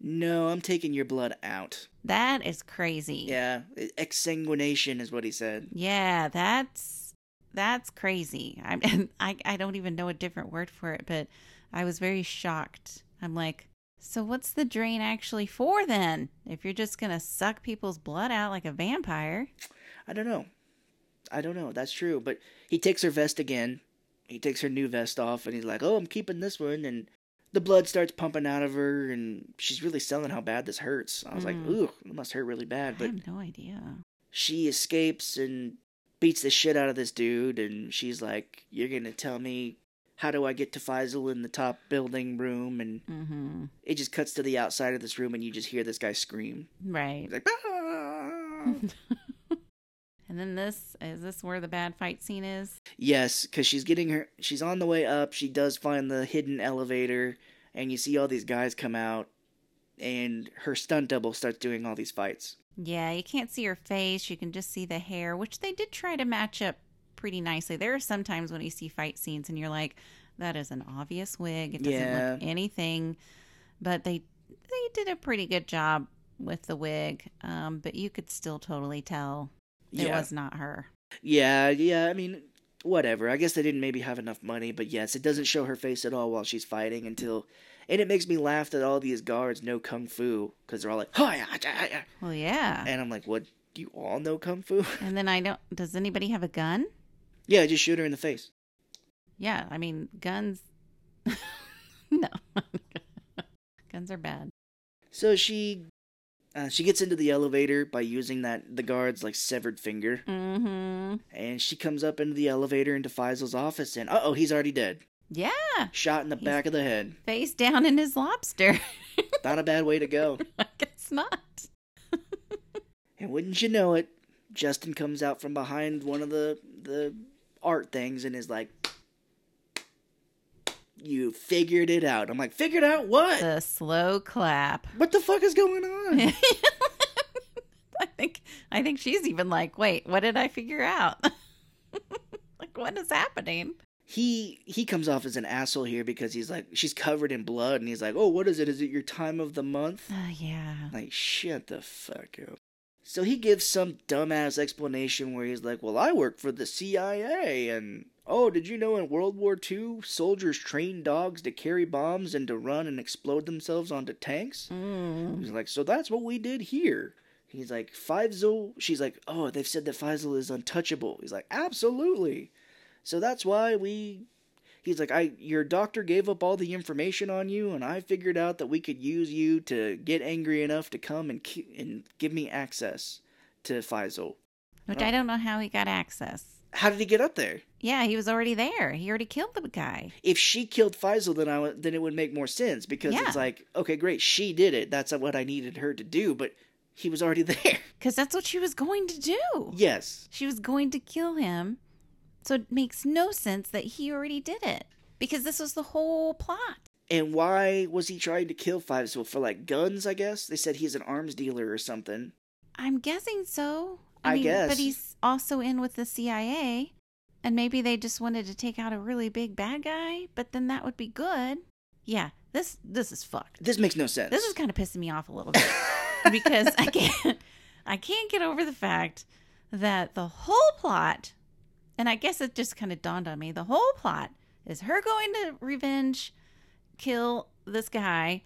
No, I'm taking your blood out. That is crazy. Yeah, exsanguination is what he said. Yeah, that's that's crazy. I I I don't even know a different word for it, but I was very shocked. I'm like, so what's the drain actually for then? If you're just going to suck people's blood out like a vampire? I don't know. I don't know. That's true, but he takes her vest again. He takes her new vest off and he's like, "Oh, I'm keeping this one." And the blood starts pumping out of her, and she's really selling how bad this hurts. I was mm. like, ooh, it must hurt really bad. But I have no idea. She escapes and beats the shit out of this dude, and she's like, you're going to tell me how do I get to Faisal in the top building room? And mm-hmm. it just cuts to the outside of this room, and you just hear this guy scream. Right. He's like, ah! And then this, is this where the bad fight scene is? Yes, because she's getting her, she's on the way up. She does find the hidden elevator, and you see all these guys come out, and her stunt double starts doing all these fights. Yeah, you can't see her face. You can just see the hair, which they did try to match up pretty nicely. There are some times when you see fight scenes, and you're like, that is an obvious wig. It doesn't yeah. look anything. But they they did a pretty good job with the wig, um, but you could still totally tell. It yeah. was not her. Yeah, yeah, I mean, whatever. I guess they didn't maybe have enough money, but yes, it doesn't show her face at all while she's fighting until... And it makes me laugh that all these guards know Kung Fu, because they're all like, oh, yeah, yeah, yeah. Well, yeah. And I'm like, what, do you all know Kung Fu? And then I don't... Does anybody have a gun? Yeah, just shoot her in the face. Yeah, I mean, guns... No. Guns are bad. So she... Uh, she gets into the elevator by using that the guard's, like, severed finger. Mm-hmm. And she comes up into the elevator into Faisal's office, and uh-oh, he's already dead. Yeah. Shot in the he's back of the head. Face down in his lobster. Not a bad way to go. I guess not. And wouldn't you know it, Justin comes out from behind one of the, the art things and is like, you figured it out. I'm like, figured out what? The slow clap. What the fuck is going on? I think I think she's even like, wait, what did I figure out? Like, what is happening? He he comes off as an asshole here because he's like, she's covered in blood, and he's like, oh, what is it? Is it your time of the month? Oh, uh, yeah. Like, shut the fuck up. So he gives some dumbass explanation where he's like, well, I work for the C I A, and... Oh, did you know in World War Two, soldiers trained dogs to carry bombs and to run and explode themselves onto tanks? Mm. He's like, so that's what we did here. He's like, Faisal, she's like, oh, they've said that Faisal is untouchable. He's like, absolutely. So that's why we, he's like, I, your doctor gave up all the information on you, and I figured out that we could use you to get angry enough to come and, ki- and give me access to Faisal. Which oh. I don't know how he got access. How did he get up there? Yeah, he was already there. He already killed the guy. If she killed Faisal, then I w- then it would make more sense because yeah. It's like, okay, great, she did it. That's what I needed her to do, but he was already there. Because that's what she was going to do. Yes. She was going to kill him, so it makes no sense that he already did it because this was the whole plot. And why was he trying to kill Faisal? For, like, guns, I guess? They said he's an arms dealer or something. I'm guessing so. I, I mean, guess. But he's also in with the C I A, and maybe they just wanted to take out a really big bad guy, but then that would be good. Yeah, this this is fucked. This makes no sense. This is kind of pissing me off a little bit because I can't I can't get over the fact that the whole plot, and I guess it just kind of dawned on me, the whole plot is her going to revenge kill this guy,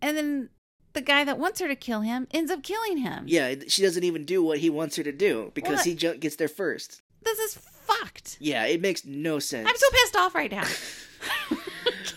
and then the guy that wants her to kill him ends up killing him. Yeah, she doesn't even do what he wants her to do because what? he ju- gets there first. This is fucked. Yeah, it makes no sense. I'm so pissed off right now.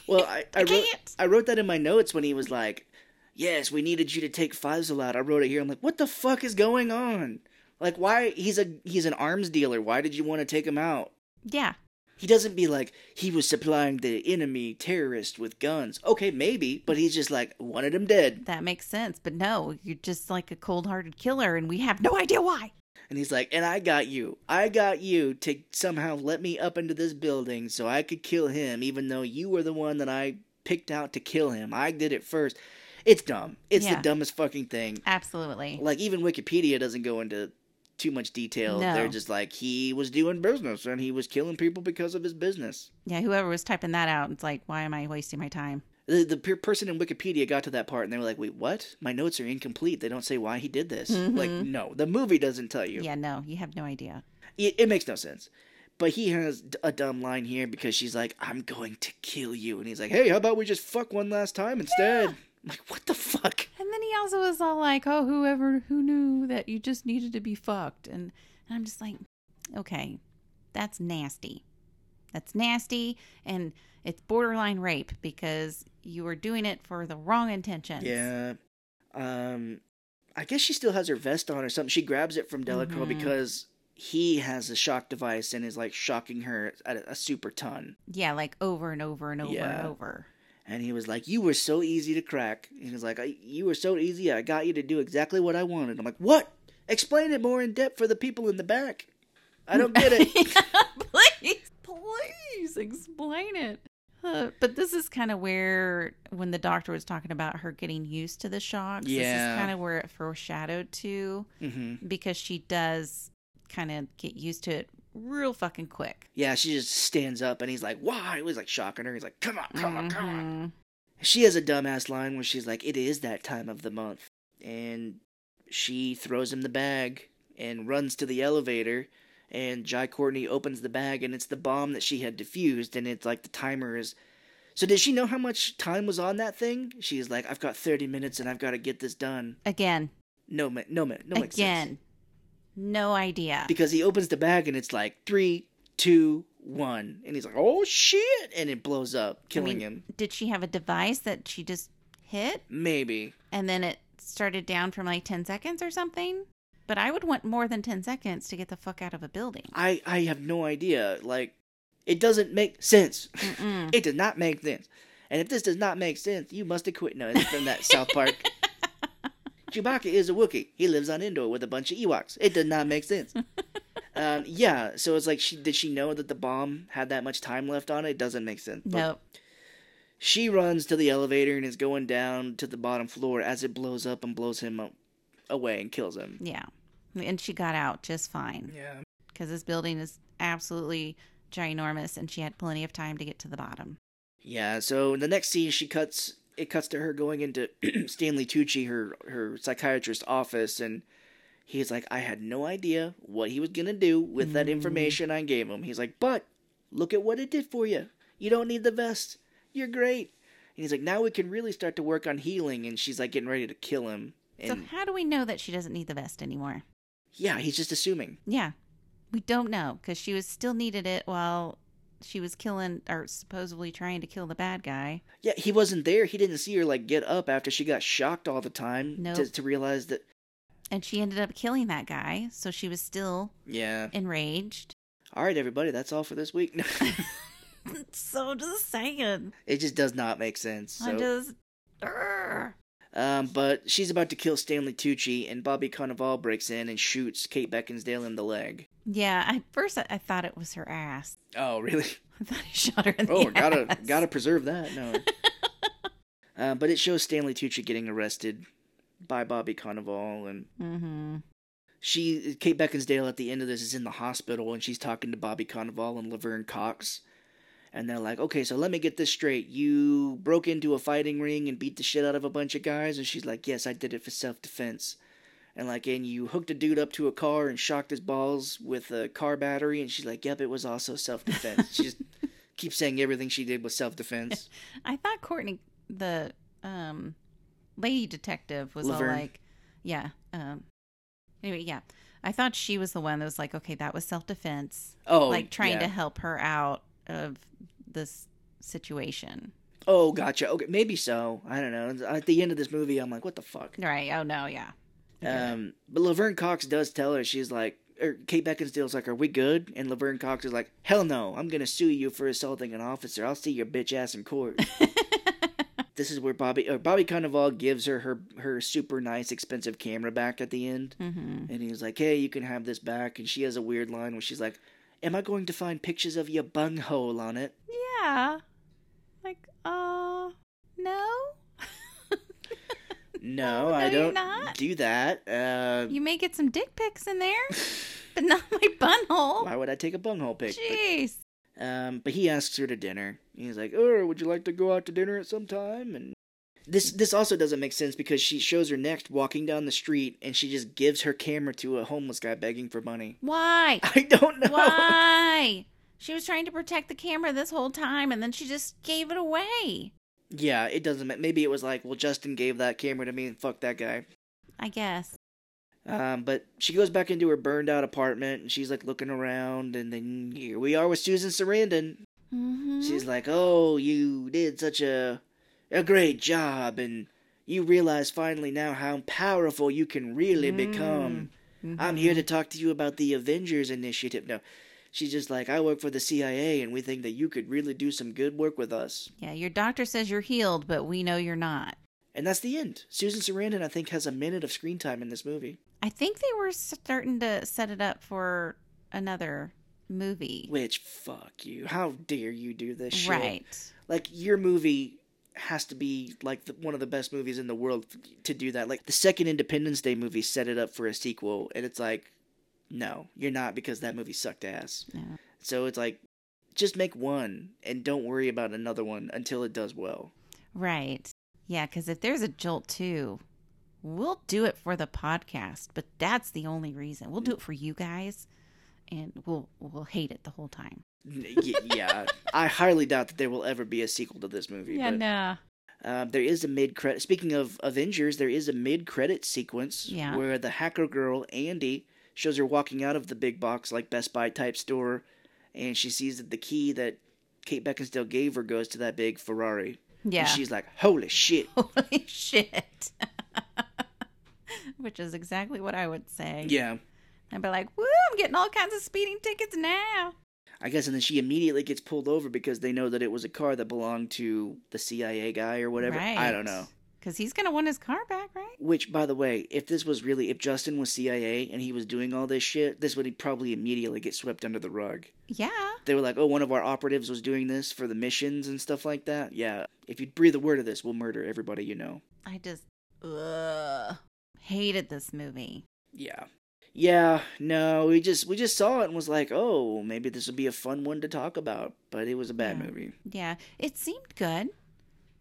Well, I, I, I, wrote, I wrote that in my notes when he was like, yes, we needed you to take Faisal out. I wrote it here. I'm like, what the fuck is going on? Like, why? He's a he's an arms dealer. Why did you want to take him out? Yeah. He doesn't be like, he was supplying the enemy terrorist with guns. Okay, maybe, but he's just like, wanted him dead. That makes sense, but no, you're just like a cold-hearted killer, and we have no idea why. And he's like, and I got you. I got you to somehow let me up into this building so I could kill him, even though you were the one that I picked out to kill him. I did it first. It's dumb. It's yeah. the dumbest fucking thing. Absolutely. Like, even Wikipedia doesn't go into... too much detail. No. They're just like, he was doing business and he was killing people because of his business. Yeah, whoever was typing that out, it's like, why am I wasting my time? The, the per- person in Wikipedia got to that part and they were like, wait, what? My notes are incomplete. They don't say why he did this. Mm-hmm. Like, no, the movie doesn't tell you. Yeah, no, you have no idea. It, it makes no sense. But he has a dumb line here because she's like, I'm going to kill you. And he's like, hey, how about we just fuck one last time instead? Yeah. I'm like, what the fuck? And then he also was all like, oh, whoever, who knew that you just needed to be fucked? And, and I'm just like, okay, that's nasty. That's nasty. And it's borderline rape because you were doing it for the wrong intentions. Yeah. Um, I guess she still has her vest on or something. She grabs it from Delacroix mm-hmm. because he has a shock device and is like shocking her at a, a super ton. Yeah, like over and over and over yeah. and over. And he was like, you were so easy to crack. And he was like, I, you were so easy, I got you to do exactly what I wanted. I'm like, what? Explain it more in depth for the people in the back. I don't get it. Yeah, please, please explain it. Uh, but this is kind of where, when the doctor was talking about her getting used to the shocks, yeah. This is kind of where it foreshadowed to. Mm-hmm. Because she does kind of get used to it. Real fucking quick. Yeah, she just stands up and he's like, why? It was like shocking her. He's like, come on, come mm-hmm. on, come on. She has a dumbass line where she's like, it is that time of the month. And she throws him the bag and runs to the elevator. and Jai Courtney opens the bag, and it's the bomb that she had defused, and it's like the timer is... So did she know how much time was on that thing? She's like, I've got thirty minutes, and I've got to get this done. Again. No, no, no, no Again. Makes sense. No idea. Because he opens the bag, and it's like, three, two, one. And he's like, oh, shit! And it blows up, killing I mean, him. Did she have a device that she just hit? Maybe. And then it started down from like ten seconds or something? But I would want more than ten seconds to get the fuck out of a building. I, I have no idea. Like, it doesn't make sense. It does not make sense. And if this does not make sense, you must have quit. No, it's from that South Park. Chewbacca is a Wookiee. He lives on Endor with a bunch of Ewoks. It does not make sense. um, yeah, so it's like, she did she know that the bomb had that much time left on it? It doesn't make sense. But nope. She runs to the elevator and is going down to the bottom floor as it blows up and blows him up. away and kills him. Yeah. And she got out just fine. Yeah. Because this building is absolutely ginormous and she had plenty of time to get to the bottom. Yeah. So the next scene she cuts, it cuts to her going into Stanley Tucci, her, her psychiatrist's office. And he's like, I had no idea what he was going to do with mm. that information I gave him. He's like, but look at what it did for you. You don't need the vest. You're great. And he's like, now we can really start to work on healing. And she's like getting ready to kill him. And so how do we know that she doesn't need the vest anymore? Yeah, he's just assuming. Yeah. We don't know, because she was still needed it while she was killing, or supposedly trying to kill the bad guy. Yeah, he wasn't there. He didn't see her, like, get up after she got shocked all the time nope. to, to realize that... And she ended up killing that guy, so she was still yeah. enraged. All right, everybody, that's all for this week. So just saying. It just does not make sense. So. I just... Urgh. Um, but she's about to kill Stanley Tucci, and Bobby Cannavale breaks in and shoots Kate Beckinsale in the leg. Yeah, at first I, I thought it was her ass. Oh, really? I thought he shot her in the oh, ass. Oh, gotta, gotta preserve that. No. uh, but it shows Stanley Tucci getting arrested by Bobby Cannavale, and mm-hmm. she, Kate Beckinsale at the end of this is in the hospital, and she's talking to Bobby Cannavale and Laverne Cox. And they're like, okay, so let me get this straight. You broke into a fighting ring and beat the shit out of a bunch of guys? And she's like, yes, I did it for self-defense. And like, and you hooked a dude up to a car and shocked his balls with a car battery? And she's like, yep, it was also self-defense. She just keeps saying everything she did was self-defense. I thought Courtney, the um, lady detective, was Laverne. all like, yeah. Um, anyway, yeah. I thought she was the one that was like, okay, that was self-defense. Oh, Like trying yeah. to help her out. Of this situation. Oh, gotcha. Okay, maybe so. I don't know. At the end of this movie, I'm like, what the fuck? Right. Oh, no, yeah. Um, but Laverne Cox does tell her, she's like, or Kate Beckinsale's like, are we good? And Laverne Cox is like, hell no, I'm going to sue you for assaulting an officer. I'll see your bitch ass in court. This is where Bobby, or Bobby Cannavale gives her, her her super nice, expensive camera back at the end. Mm-hmm. And he's like, hey, you can have this back. And she has a weird line where she's like, am I going to find pictures of your bunghole on it? Yeah. Like, uh, no? no, no, I don't not. do that. Uh, you may get some dick pics in there, but not my bunghole. Why would I take a bunghole pic? Jeez. But, um, but he asks her to dinner. He's like, oh, would you like to go out to dinner at some time? And this, this also doesn't make sense because she shows her next walking down the street and she just gives her camera to a homeless guy begging for money. Why? I don't know. Why? She was trying to protect the camera this whole time and then she just gave it away. Yeah, it doesn't matter. Maybe it was like, well, Justin gave that camera to me and fuck that guy. I guess. Um, but she goes back into her burned out apartment and she's like looking around and then here we are with Susan Sarandon. Mm-hmm. She's like, oh, you did such a... a great job, and you realize finally now how powerful you can really mm. become. Mm-hmm. I'm here to talk to you about the Avengers Initiative. No, she's just like, I work for the C I A, and we think that you could really do some good work with us. Yeah, your doctor says you're healed, but we know you're not. And that's the end. Susan Sarandon, I think, has a minute of screen time in this movie. I think they were starting to set it up for another movie. Which, fuck you. How dare you do this shit? Right. Like, your movie... has to be like the, one of the best movies in the world to do that. Like the second Independence Day movie set it up for a sequel, and it's like, no, you're not, because that movie sucked ass. Yeah. So it's like, just make one and don't worry about another one until it does well. Right. Yeah, because if there's a Jolt two, we'll do it for the podcast, but that's the only reason. We'll do it for you guys and we'll we'll hate it the whole time. Yeah, I highly doubt that there will ever be a sequel to this movie. Yeah, but, nah. Uh, there is a mid-credit. Speaking of Avengers, there is a mid-credit sequence yeah. where the hacker girl, Andy, shows her walking out of the big box, like Best Buy type store, and she sees that the key that Kate Beckinsale gave her goes to that big Ferrari. Yeah. And she's like, holy shit. Holy shit. Which is exactly what I would say. Yeah. I'd be like, woo, I'm getting all kinds of speeding tickets now. I guess, and then she immediately gets pulled over because they know that it was a car that belonged to the C I A guy or whatever. Right. I don't know. Because he's going to want his car back, right? Which, by the way, if this was really, if Justin was C I A and he was doing all this shit, this would probably immediately get swept under the rug. Yeah. They were like, oh, one of our operatives was doing this for the missions and stuff like that. Yeah. If you breathe a word of this, we'll murder everybody you know. I just, ugh, hated this movie. Yeah. Yeah, no, we just we just saw it and was like, oh, maybe this would be a fun one to talk about, but it was a bad yeah. movie. Yeah, it seemed good.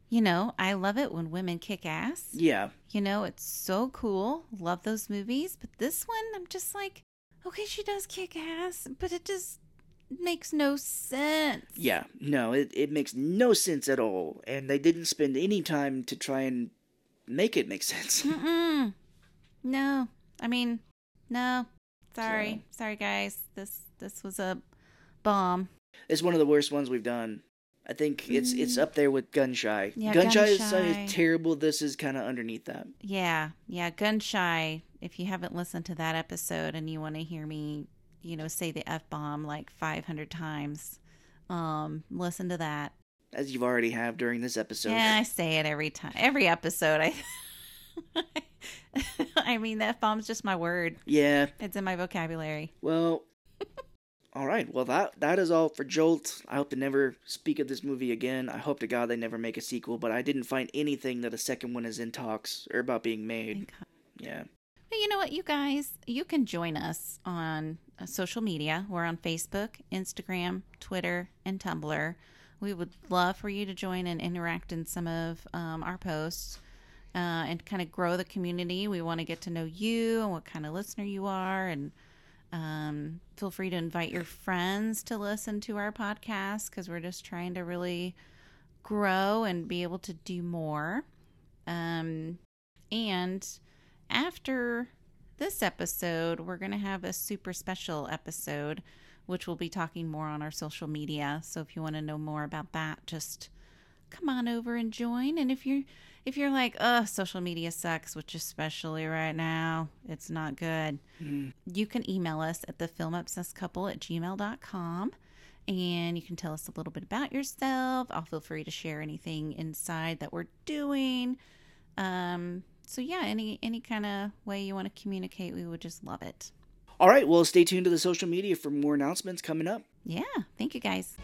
You know, I love it when women kick ass. Yeah. You know, it's so cool. Love those movies. But this one, I'm just like, okay, she does kick ass, but it just makes no sense. Yeah, no, it, it makes no sense at all. And they didn't spend any time to try and make it make sense. Mm-mm. No, I mean... No, sorry. So, sorry, guys. This this was a bomb. It's one of the worst ones we've done. I think it's mm. it's up there with Gun Shy. Yeah, Gun, Gun Shy, Shy. Is, is terrible. This is kind of underneath that. Yeah, yeah, Gun Shy. If you haven't listened to that episode and you want to hear me, you know, say the F-bomb like five hundred times, um, listen to that. As you've already have during this episode. Yeah, I say it every time. Every episode, I... I mean, the F-bomb's just my word. Yeah. It's in my vocabulary. Well, all right. Well, that that is all for Jolt. I hope to never speak of this movie again. I hope to God they never make a sequel, but I didn't find anything that a second one is in talks or about being made. Yeah. But you know what, you guys? You can join us on social media. We're on Facebook, Instagram, Twitter, and Tumblr. We would love for you to join and interact in some of um, our posts. Uh, and kind of grow the community. We want to get to know you and what kind of listener you are. And um, feel free to invite your friends to listen to our podcast because we're just trying to really grow and be able to do more. Um, and after this episode, we're going to have a super special episode, which we'll be talking more on our social media. So if you want to know more about that, just come on over and join. And if you're... If you're like, oh, social media sucks, which especially right now, it's not good. Mm. You can email us at thefilmobsessedcouple at gmail dot com. And you can tell us a little bit about yourself. I'll feel free to share anything inside that we're doing. Um, so, yeah, any, any kind of way you want to communicate, we would just love it. All right. Well, stay tuned to the social media for more announcements coming up. Yeah. Thank you, guys.